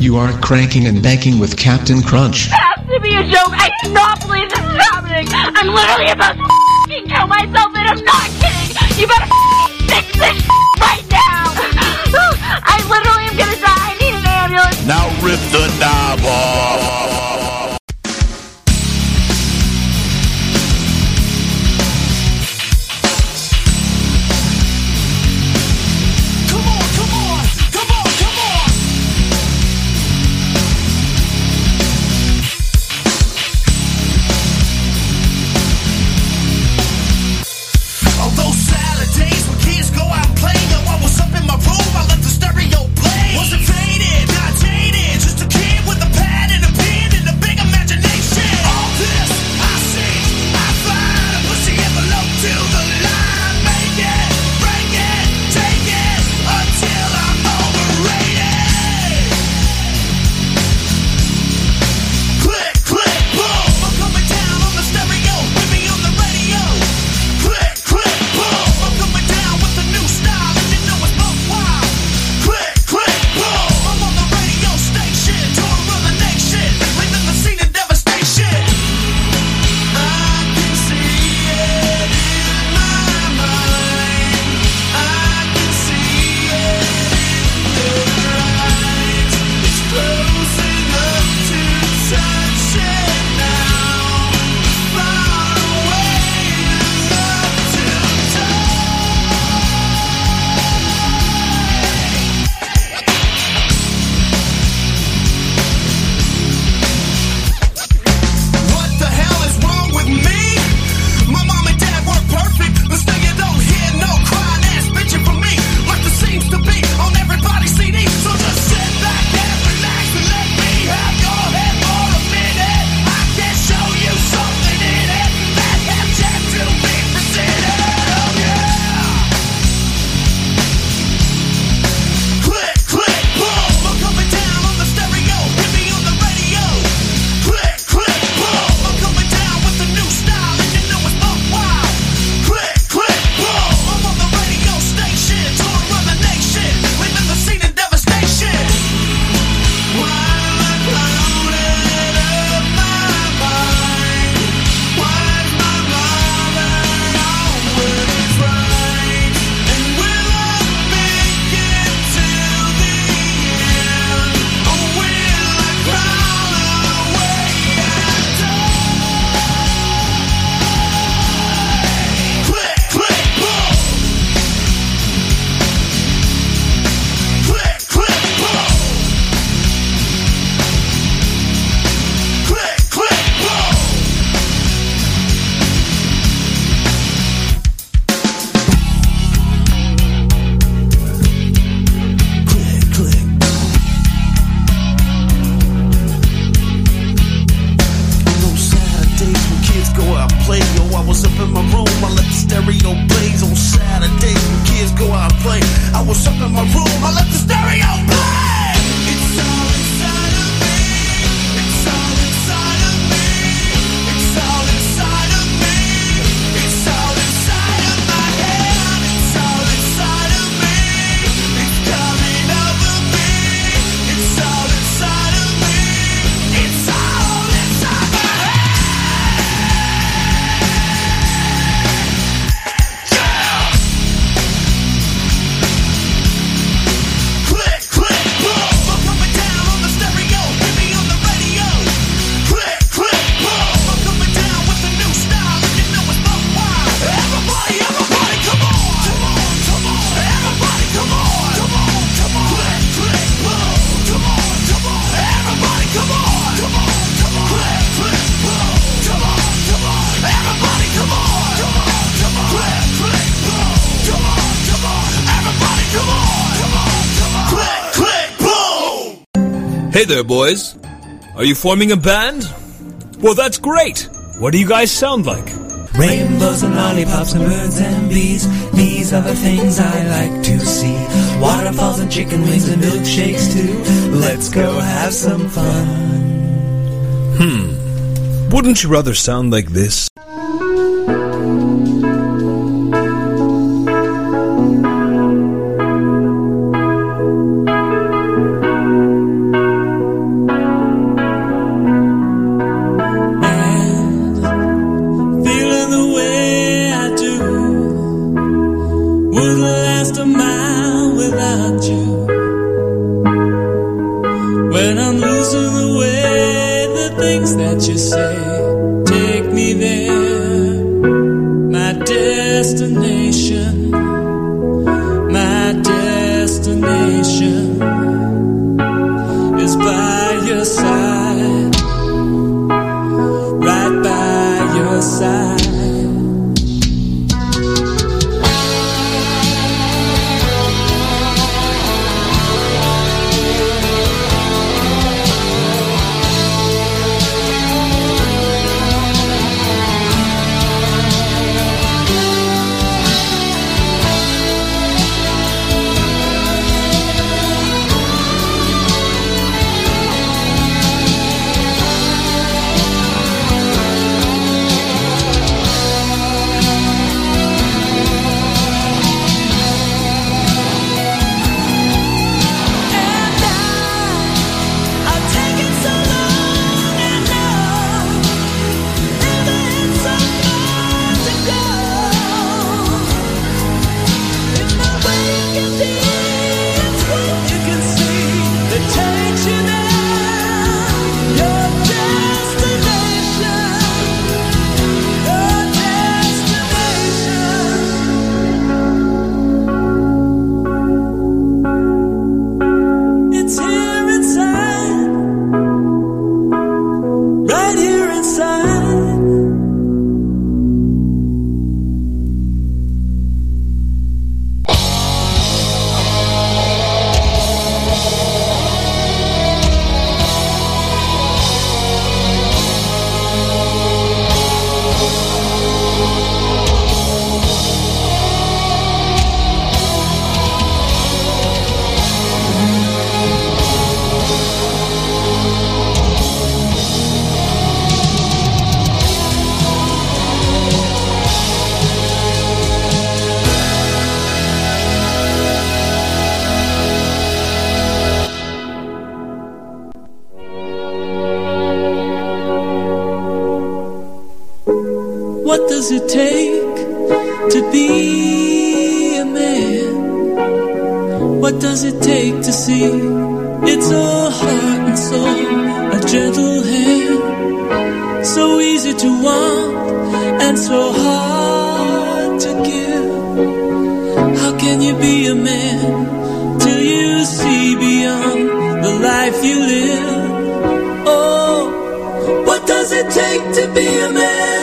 You are cranking and banking with Captain Crunch. It has to be a joke. I cannot believe this is happening. I'm literally about to f***ing kill myself, and I'm not kidding. You better f***ing fix this right now. I literally am going to die. I need an ambulance. Now rip the knob off. Hey there, boys. Are you forming a band? Well, that's great. What do you guys sound like? Rainbows and lollipops and birds and bees. These are the things I like to see. Waterfalls and chicken wings and milkshakes, too. Let's go have some fun. Hmm. Wouldn't you rather sound like this? Thank you. does it take to be a man? What does it take to see? It's all heart and soul, a gentle hand. So easy to want and so hard to give. How can you be a man till you see beyond the life you live? What does it take to be a man?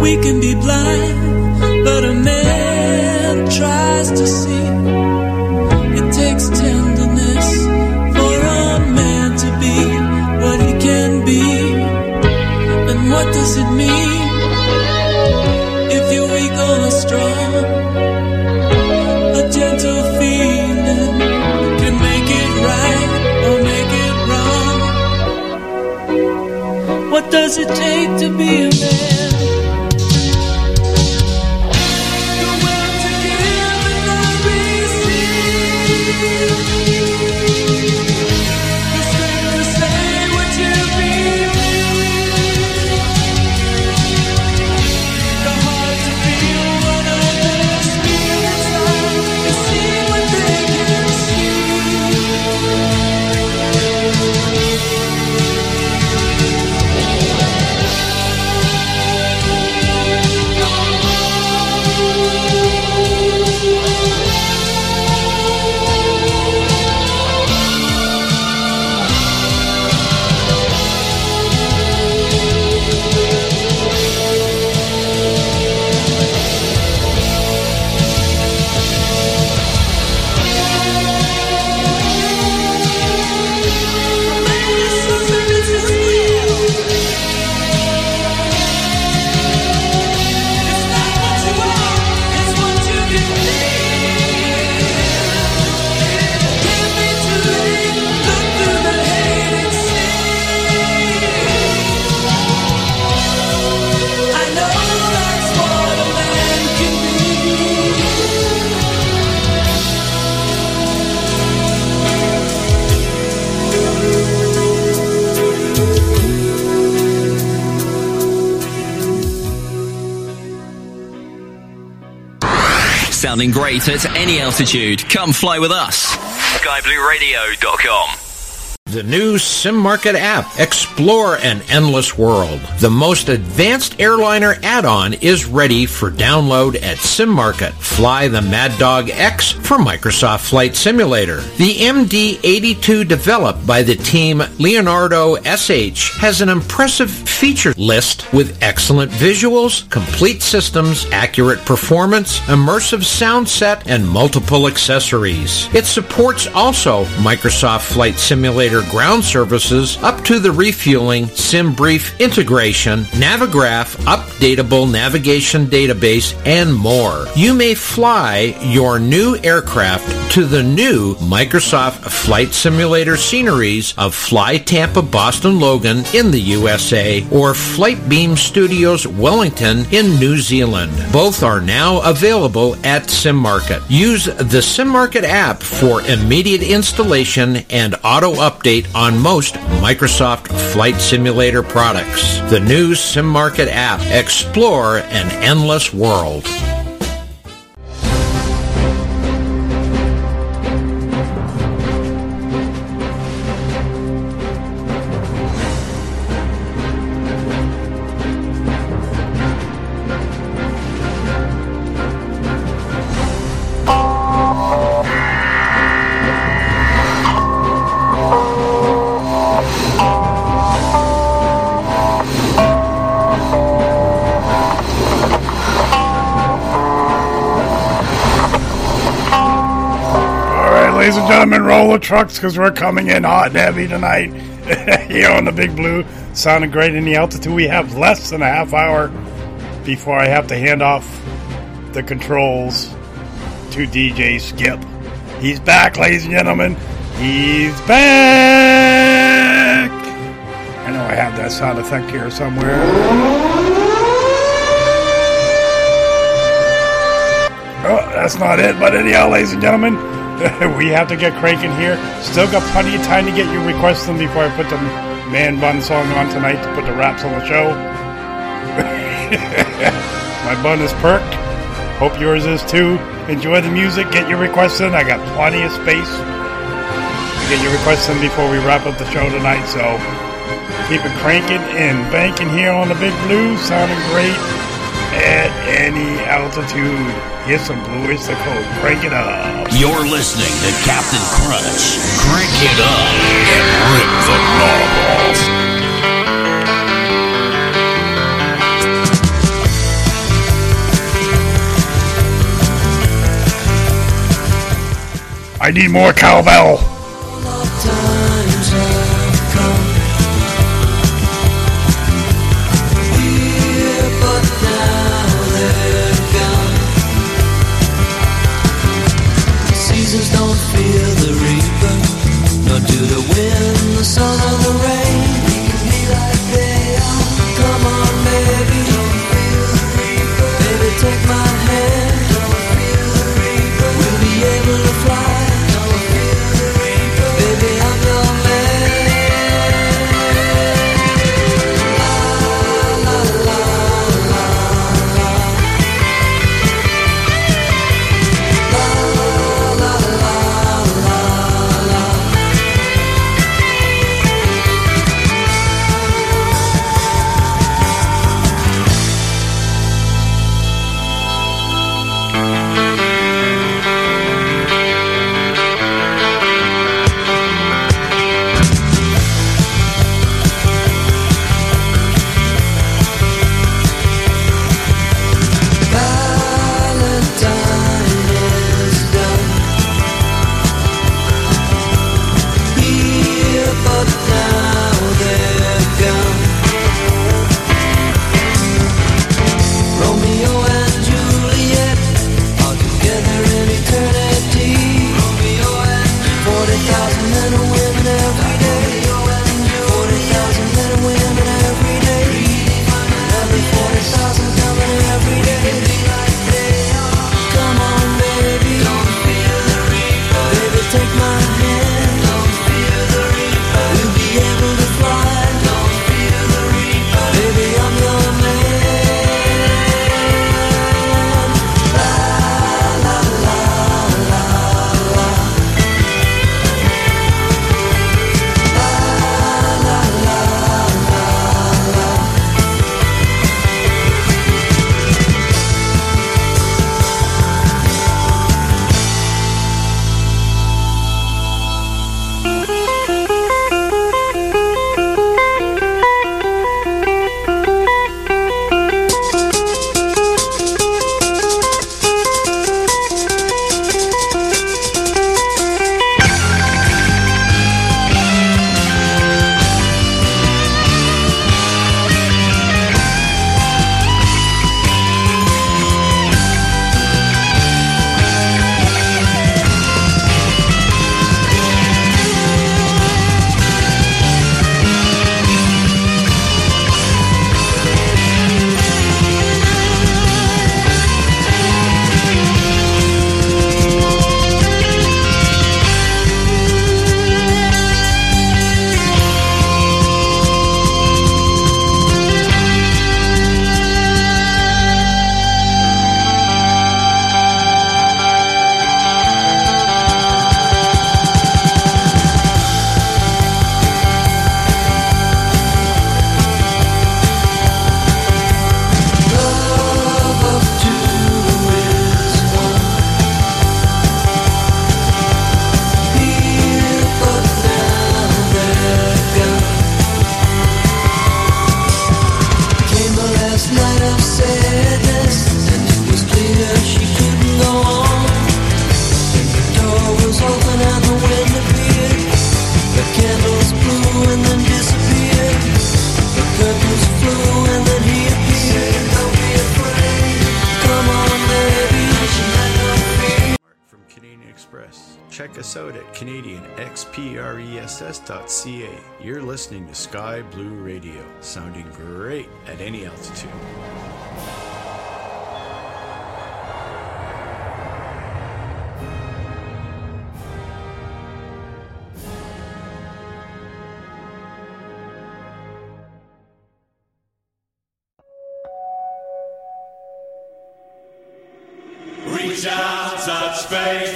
We can be blind, but a man tries to see. It takes tenderness for a man to be what he can be. And what does it mean if you're weak or strong? A gentle feeling can make it right or make it wrong. What does it take to be a man? Sounding great at any altitude. Come fly with us. sky blue radio dot com. The new SimMarket app. Explore an endless world. The most advanced airliner add-on is ready for download at SimMarket. Fly the Mad Dog X from Microsoft Flight Simulator. The M D eighty-two developed by the team Leonardo S H has an impressive feature list with excellent visuals, complete systems, accurate performance, immersive sound set, and multiple accessories. It supports also Microsoft Flight Simulator ground services up to the refueling, SimBrief integration, Navigraph, updatable navigation database, and more. You may fly your new aircraft to the new Microsoft Flight Simulator sceneries of Fly Tampa Boston Logan in the U S A or Flightbeam Studios Wellington in New Zealand. Both are now available at SimMarket. Use the SimMarket app for immediate installation and auto-update on most Microsoft Flight Simulator products. The new SimMarket app. Explore an endless world. bottom and roller trucks because we're coming in hot and heavy tonight here on the Big Blue. Sounding great in the altitude. We have less than a half hour before I have to hand off the controls to D J Skip. He's back, ladies and gentlemen. He's back. I know I have that sound effect here somewhere. Oh, that's not it, but anyhow, ladies and gentlemen, we have to get cranking here. Still got plenty of time to get your requests in before I put the Man Bun song on tonight to put the raps on the show. My bun is perked. Hope yours is too. Enjoy the music. Get your requests in. I got plenty of space to get your requests in before we wrap up the show tonight. So keep it cranking and banking here on the Big Blue. Sounding great at any altitude. Here's some Blue Is the Code. Crank it up. You're listening to Captain Crunch. Crank it up and rip the knob off. I need more cowbell. Don't fear the reaper, nor do the wind, the sun, or the rain. We can be like they are. Come on, baby, don't fear the reaper. Baby, take my hand. Don't fear the reaper. We'll be able to fly. Don't fear the reaper. Baby, I'm your man. La la la la la. La la la la. check us out at Canadian X P R E S S dot C A. You're listening to Sky Blue Radio, sounding great at any altitude. Baby.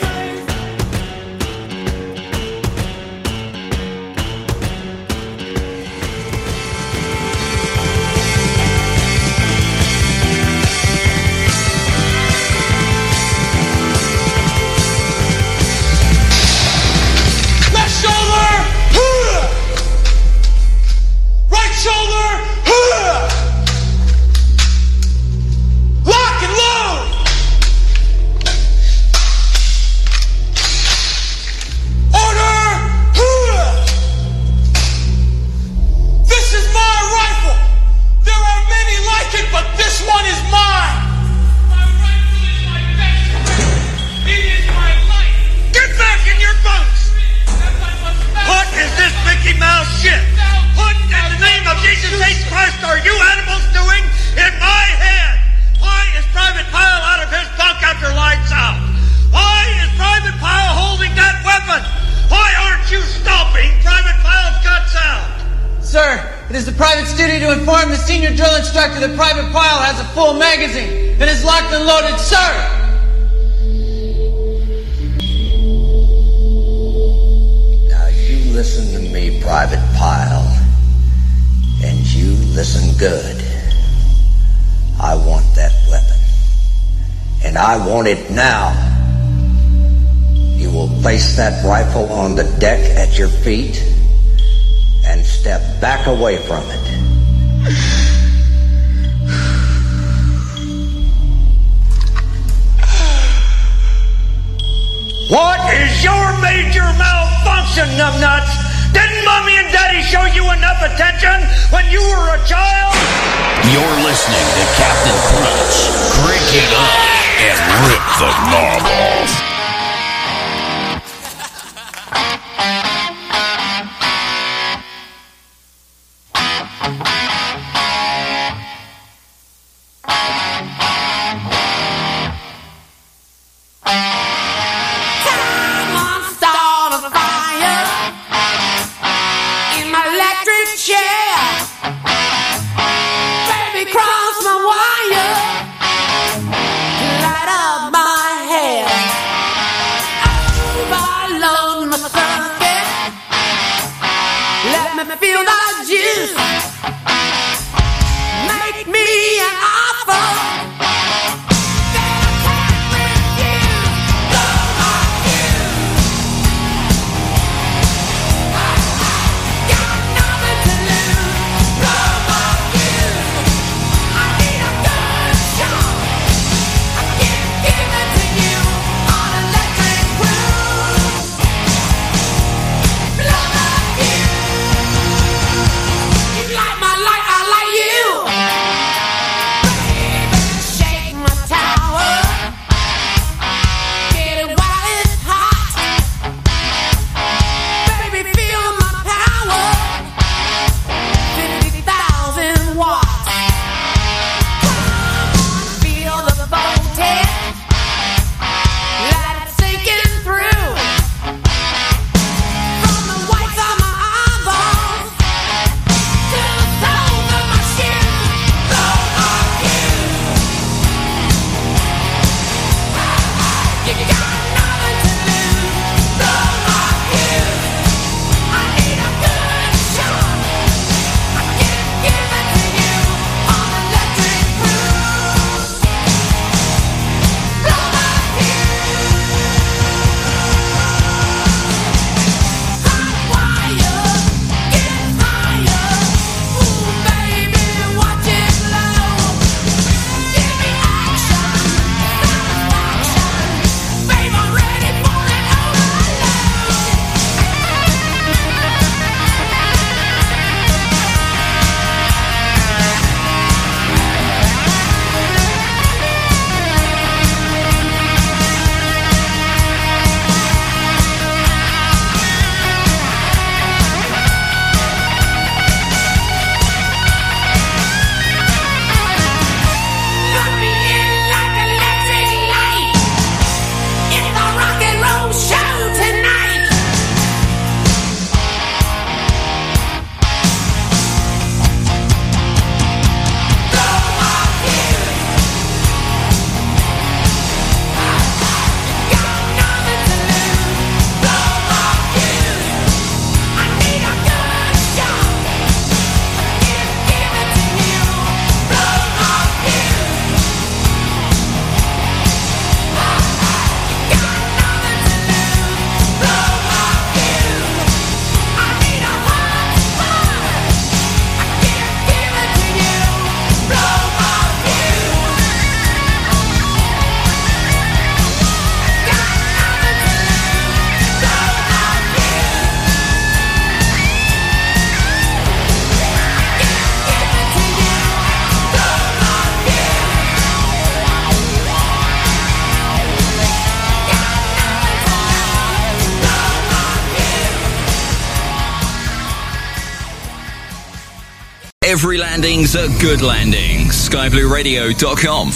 Every landing's a good landing. sky blue radio dot com.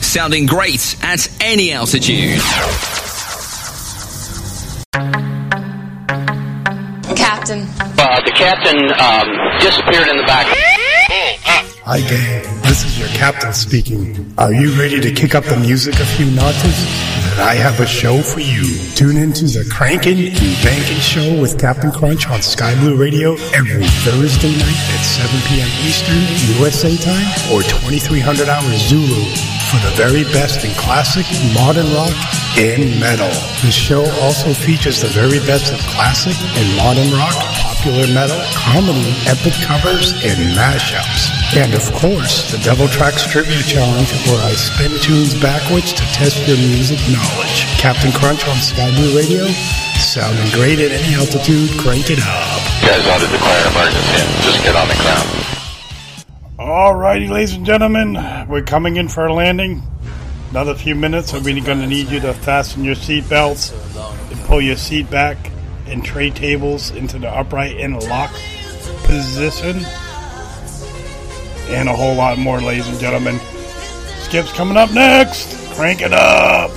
Sounding great at any altitude. Captain. Uh, the captain um, disappeared in the back. Hi, gang. This is your captain speaking. Are you ready to kick up the music a few notches? I have a show for you. Tune into the Crankin' and Bankin' Show with Captain Crunch on Sky Blue Radio every Thursday night at seven p.m. Eastern U S A time or twenty-three hundred hours Zulu for the very best in classic, modern rock, and metal. The show also features the very best of classic and modern rock, popular metal, comedy, epic covers, and mashups. And of course, the Devil Tracks Trivia Challenge, where I spin tunes backwards to test your music knowledge. Captain Crunch on Sky Blue Radio, sounding great at any altitude. Crank it up. You guys ought to declare an emergency and just get on the ground. Alrighty, ladies and gentlemen, we're coming in for a landing. Another few minutes, and we're going to need you to fasten your seat belts and pull your seat back and tray tables into the upright and lock position. And a whole lot more, ladies and gentlemen. Skip's coming up next. Crank it up.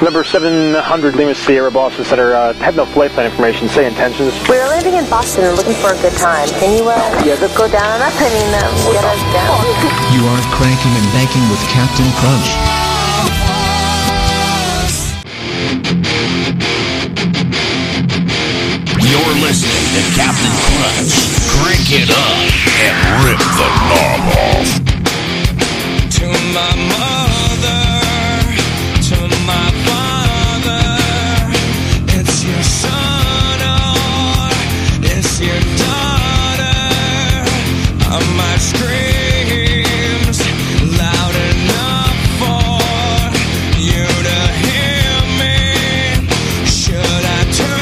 Number seven hundred Lima Sierra, Boston Center. Uh, have no flight plan information. Say intentions. We're landing in Boston and looking for a good time. Can you uh, yeah, the, go down and up? I mean, um, get us down. You are cranking and banking with Captain Crunch. You're listening to Captain Crunch. Crank it up and rip the knob off. To my mother, to my father, it's your son or it's your daughter. I might scream loud enough for you to hear me. Should I turn?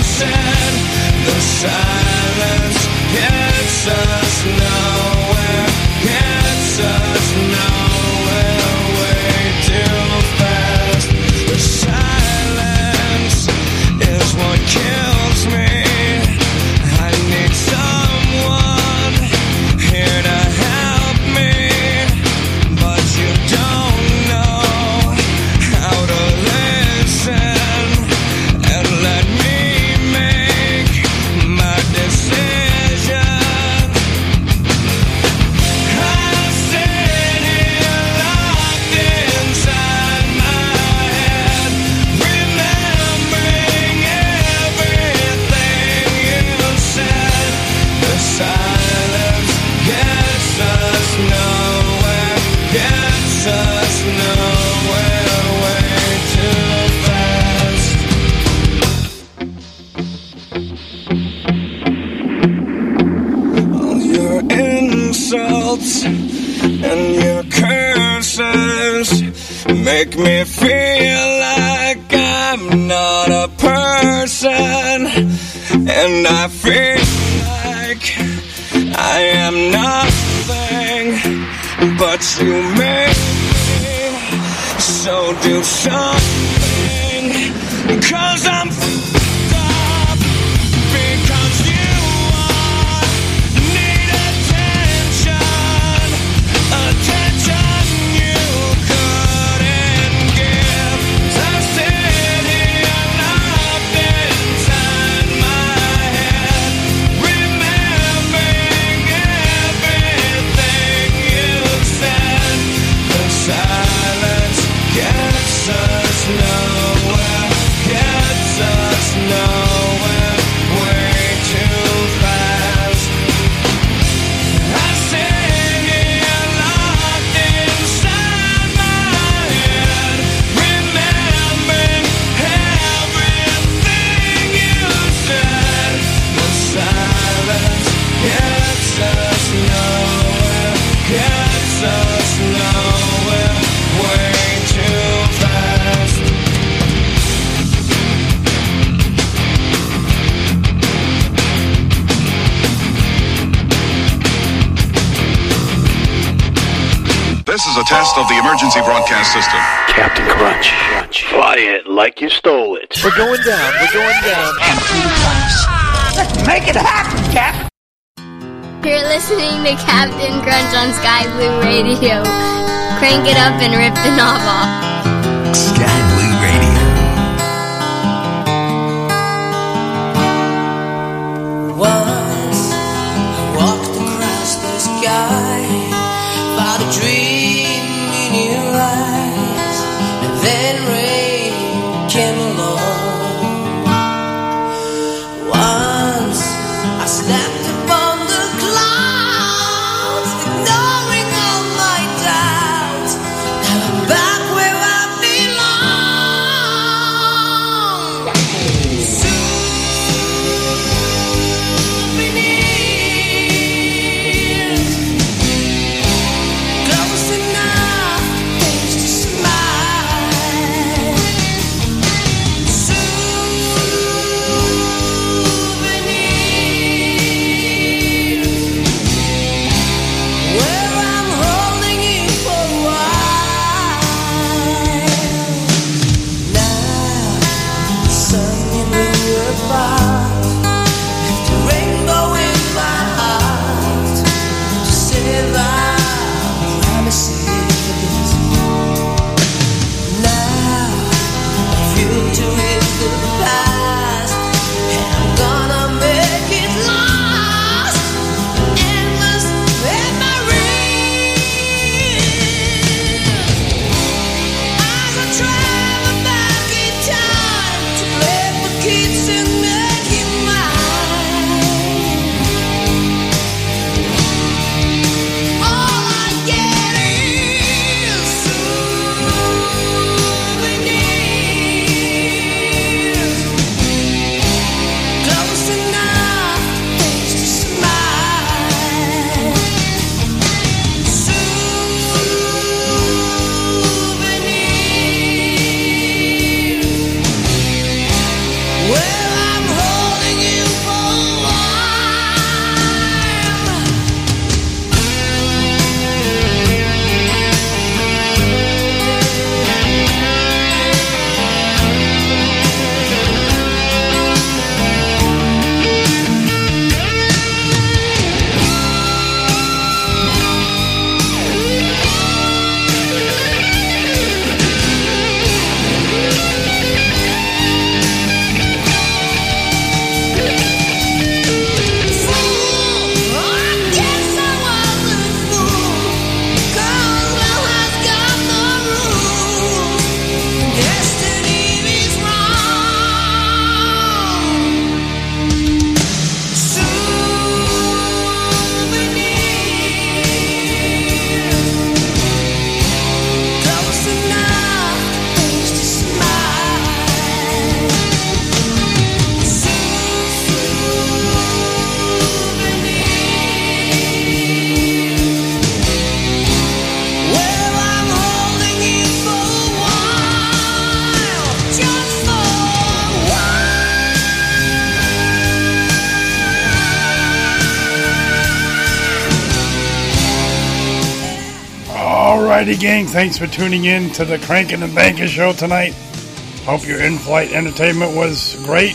Silence gets us nowhere, gets us nowhere, way too fast. The silence is what kills me. I need someone here to help me, but you don't know how to listen and let me. And your curses make me feel like I'm not a person, and I feel like I am nothing, but you make me, so do something, 'cause I'm fucked up, because you This is a test of the emergency broadcast system. Captain Crunch. Crunch. Fly it like you stole it. We're going down. We're going down. Captain Crunch. Let's make it happen, Cap. You're listening to Captain Crunch on Sky Blue Radio. Crank it up and rip the knob off. Sky Blue Radio. Once I walked across the sky by the dream. Then rain came along. Once I snapped upon the clouds, ignoring all my doubts. Now I'm back where I belong. Souvenirs, close enough. Smile. Alrighty gang, thanks for tuning in to the Crankin' and Bankin' show tonight. Hope your in-flight entertainment was great,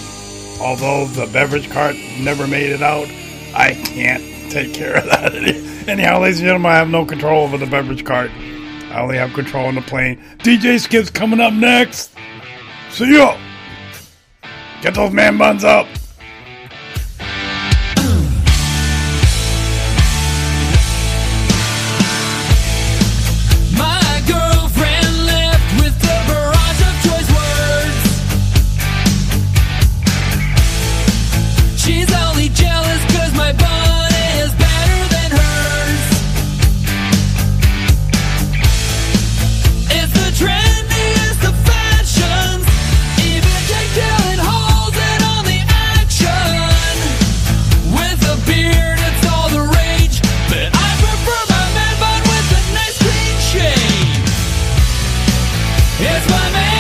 although the beverage cart never made it out. I can't take care of that. Anyhow, ladies and gentlemen, I have no control over the beverage cart. I only have control on the plane. D J Skip's coming up next. See ya! Get those man buns up! It's my man.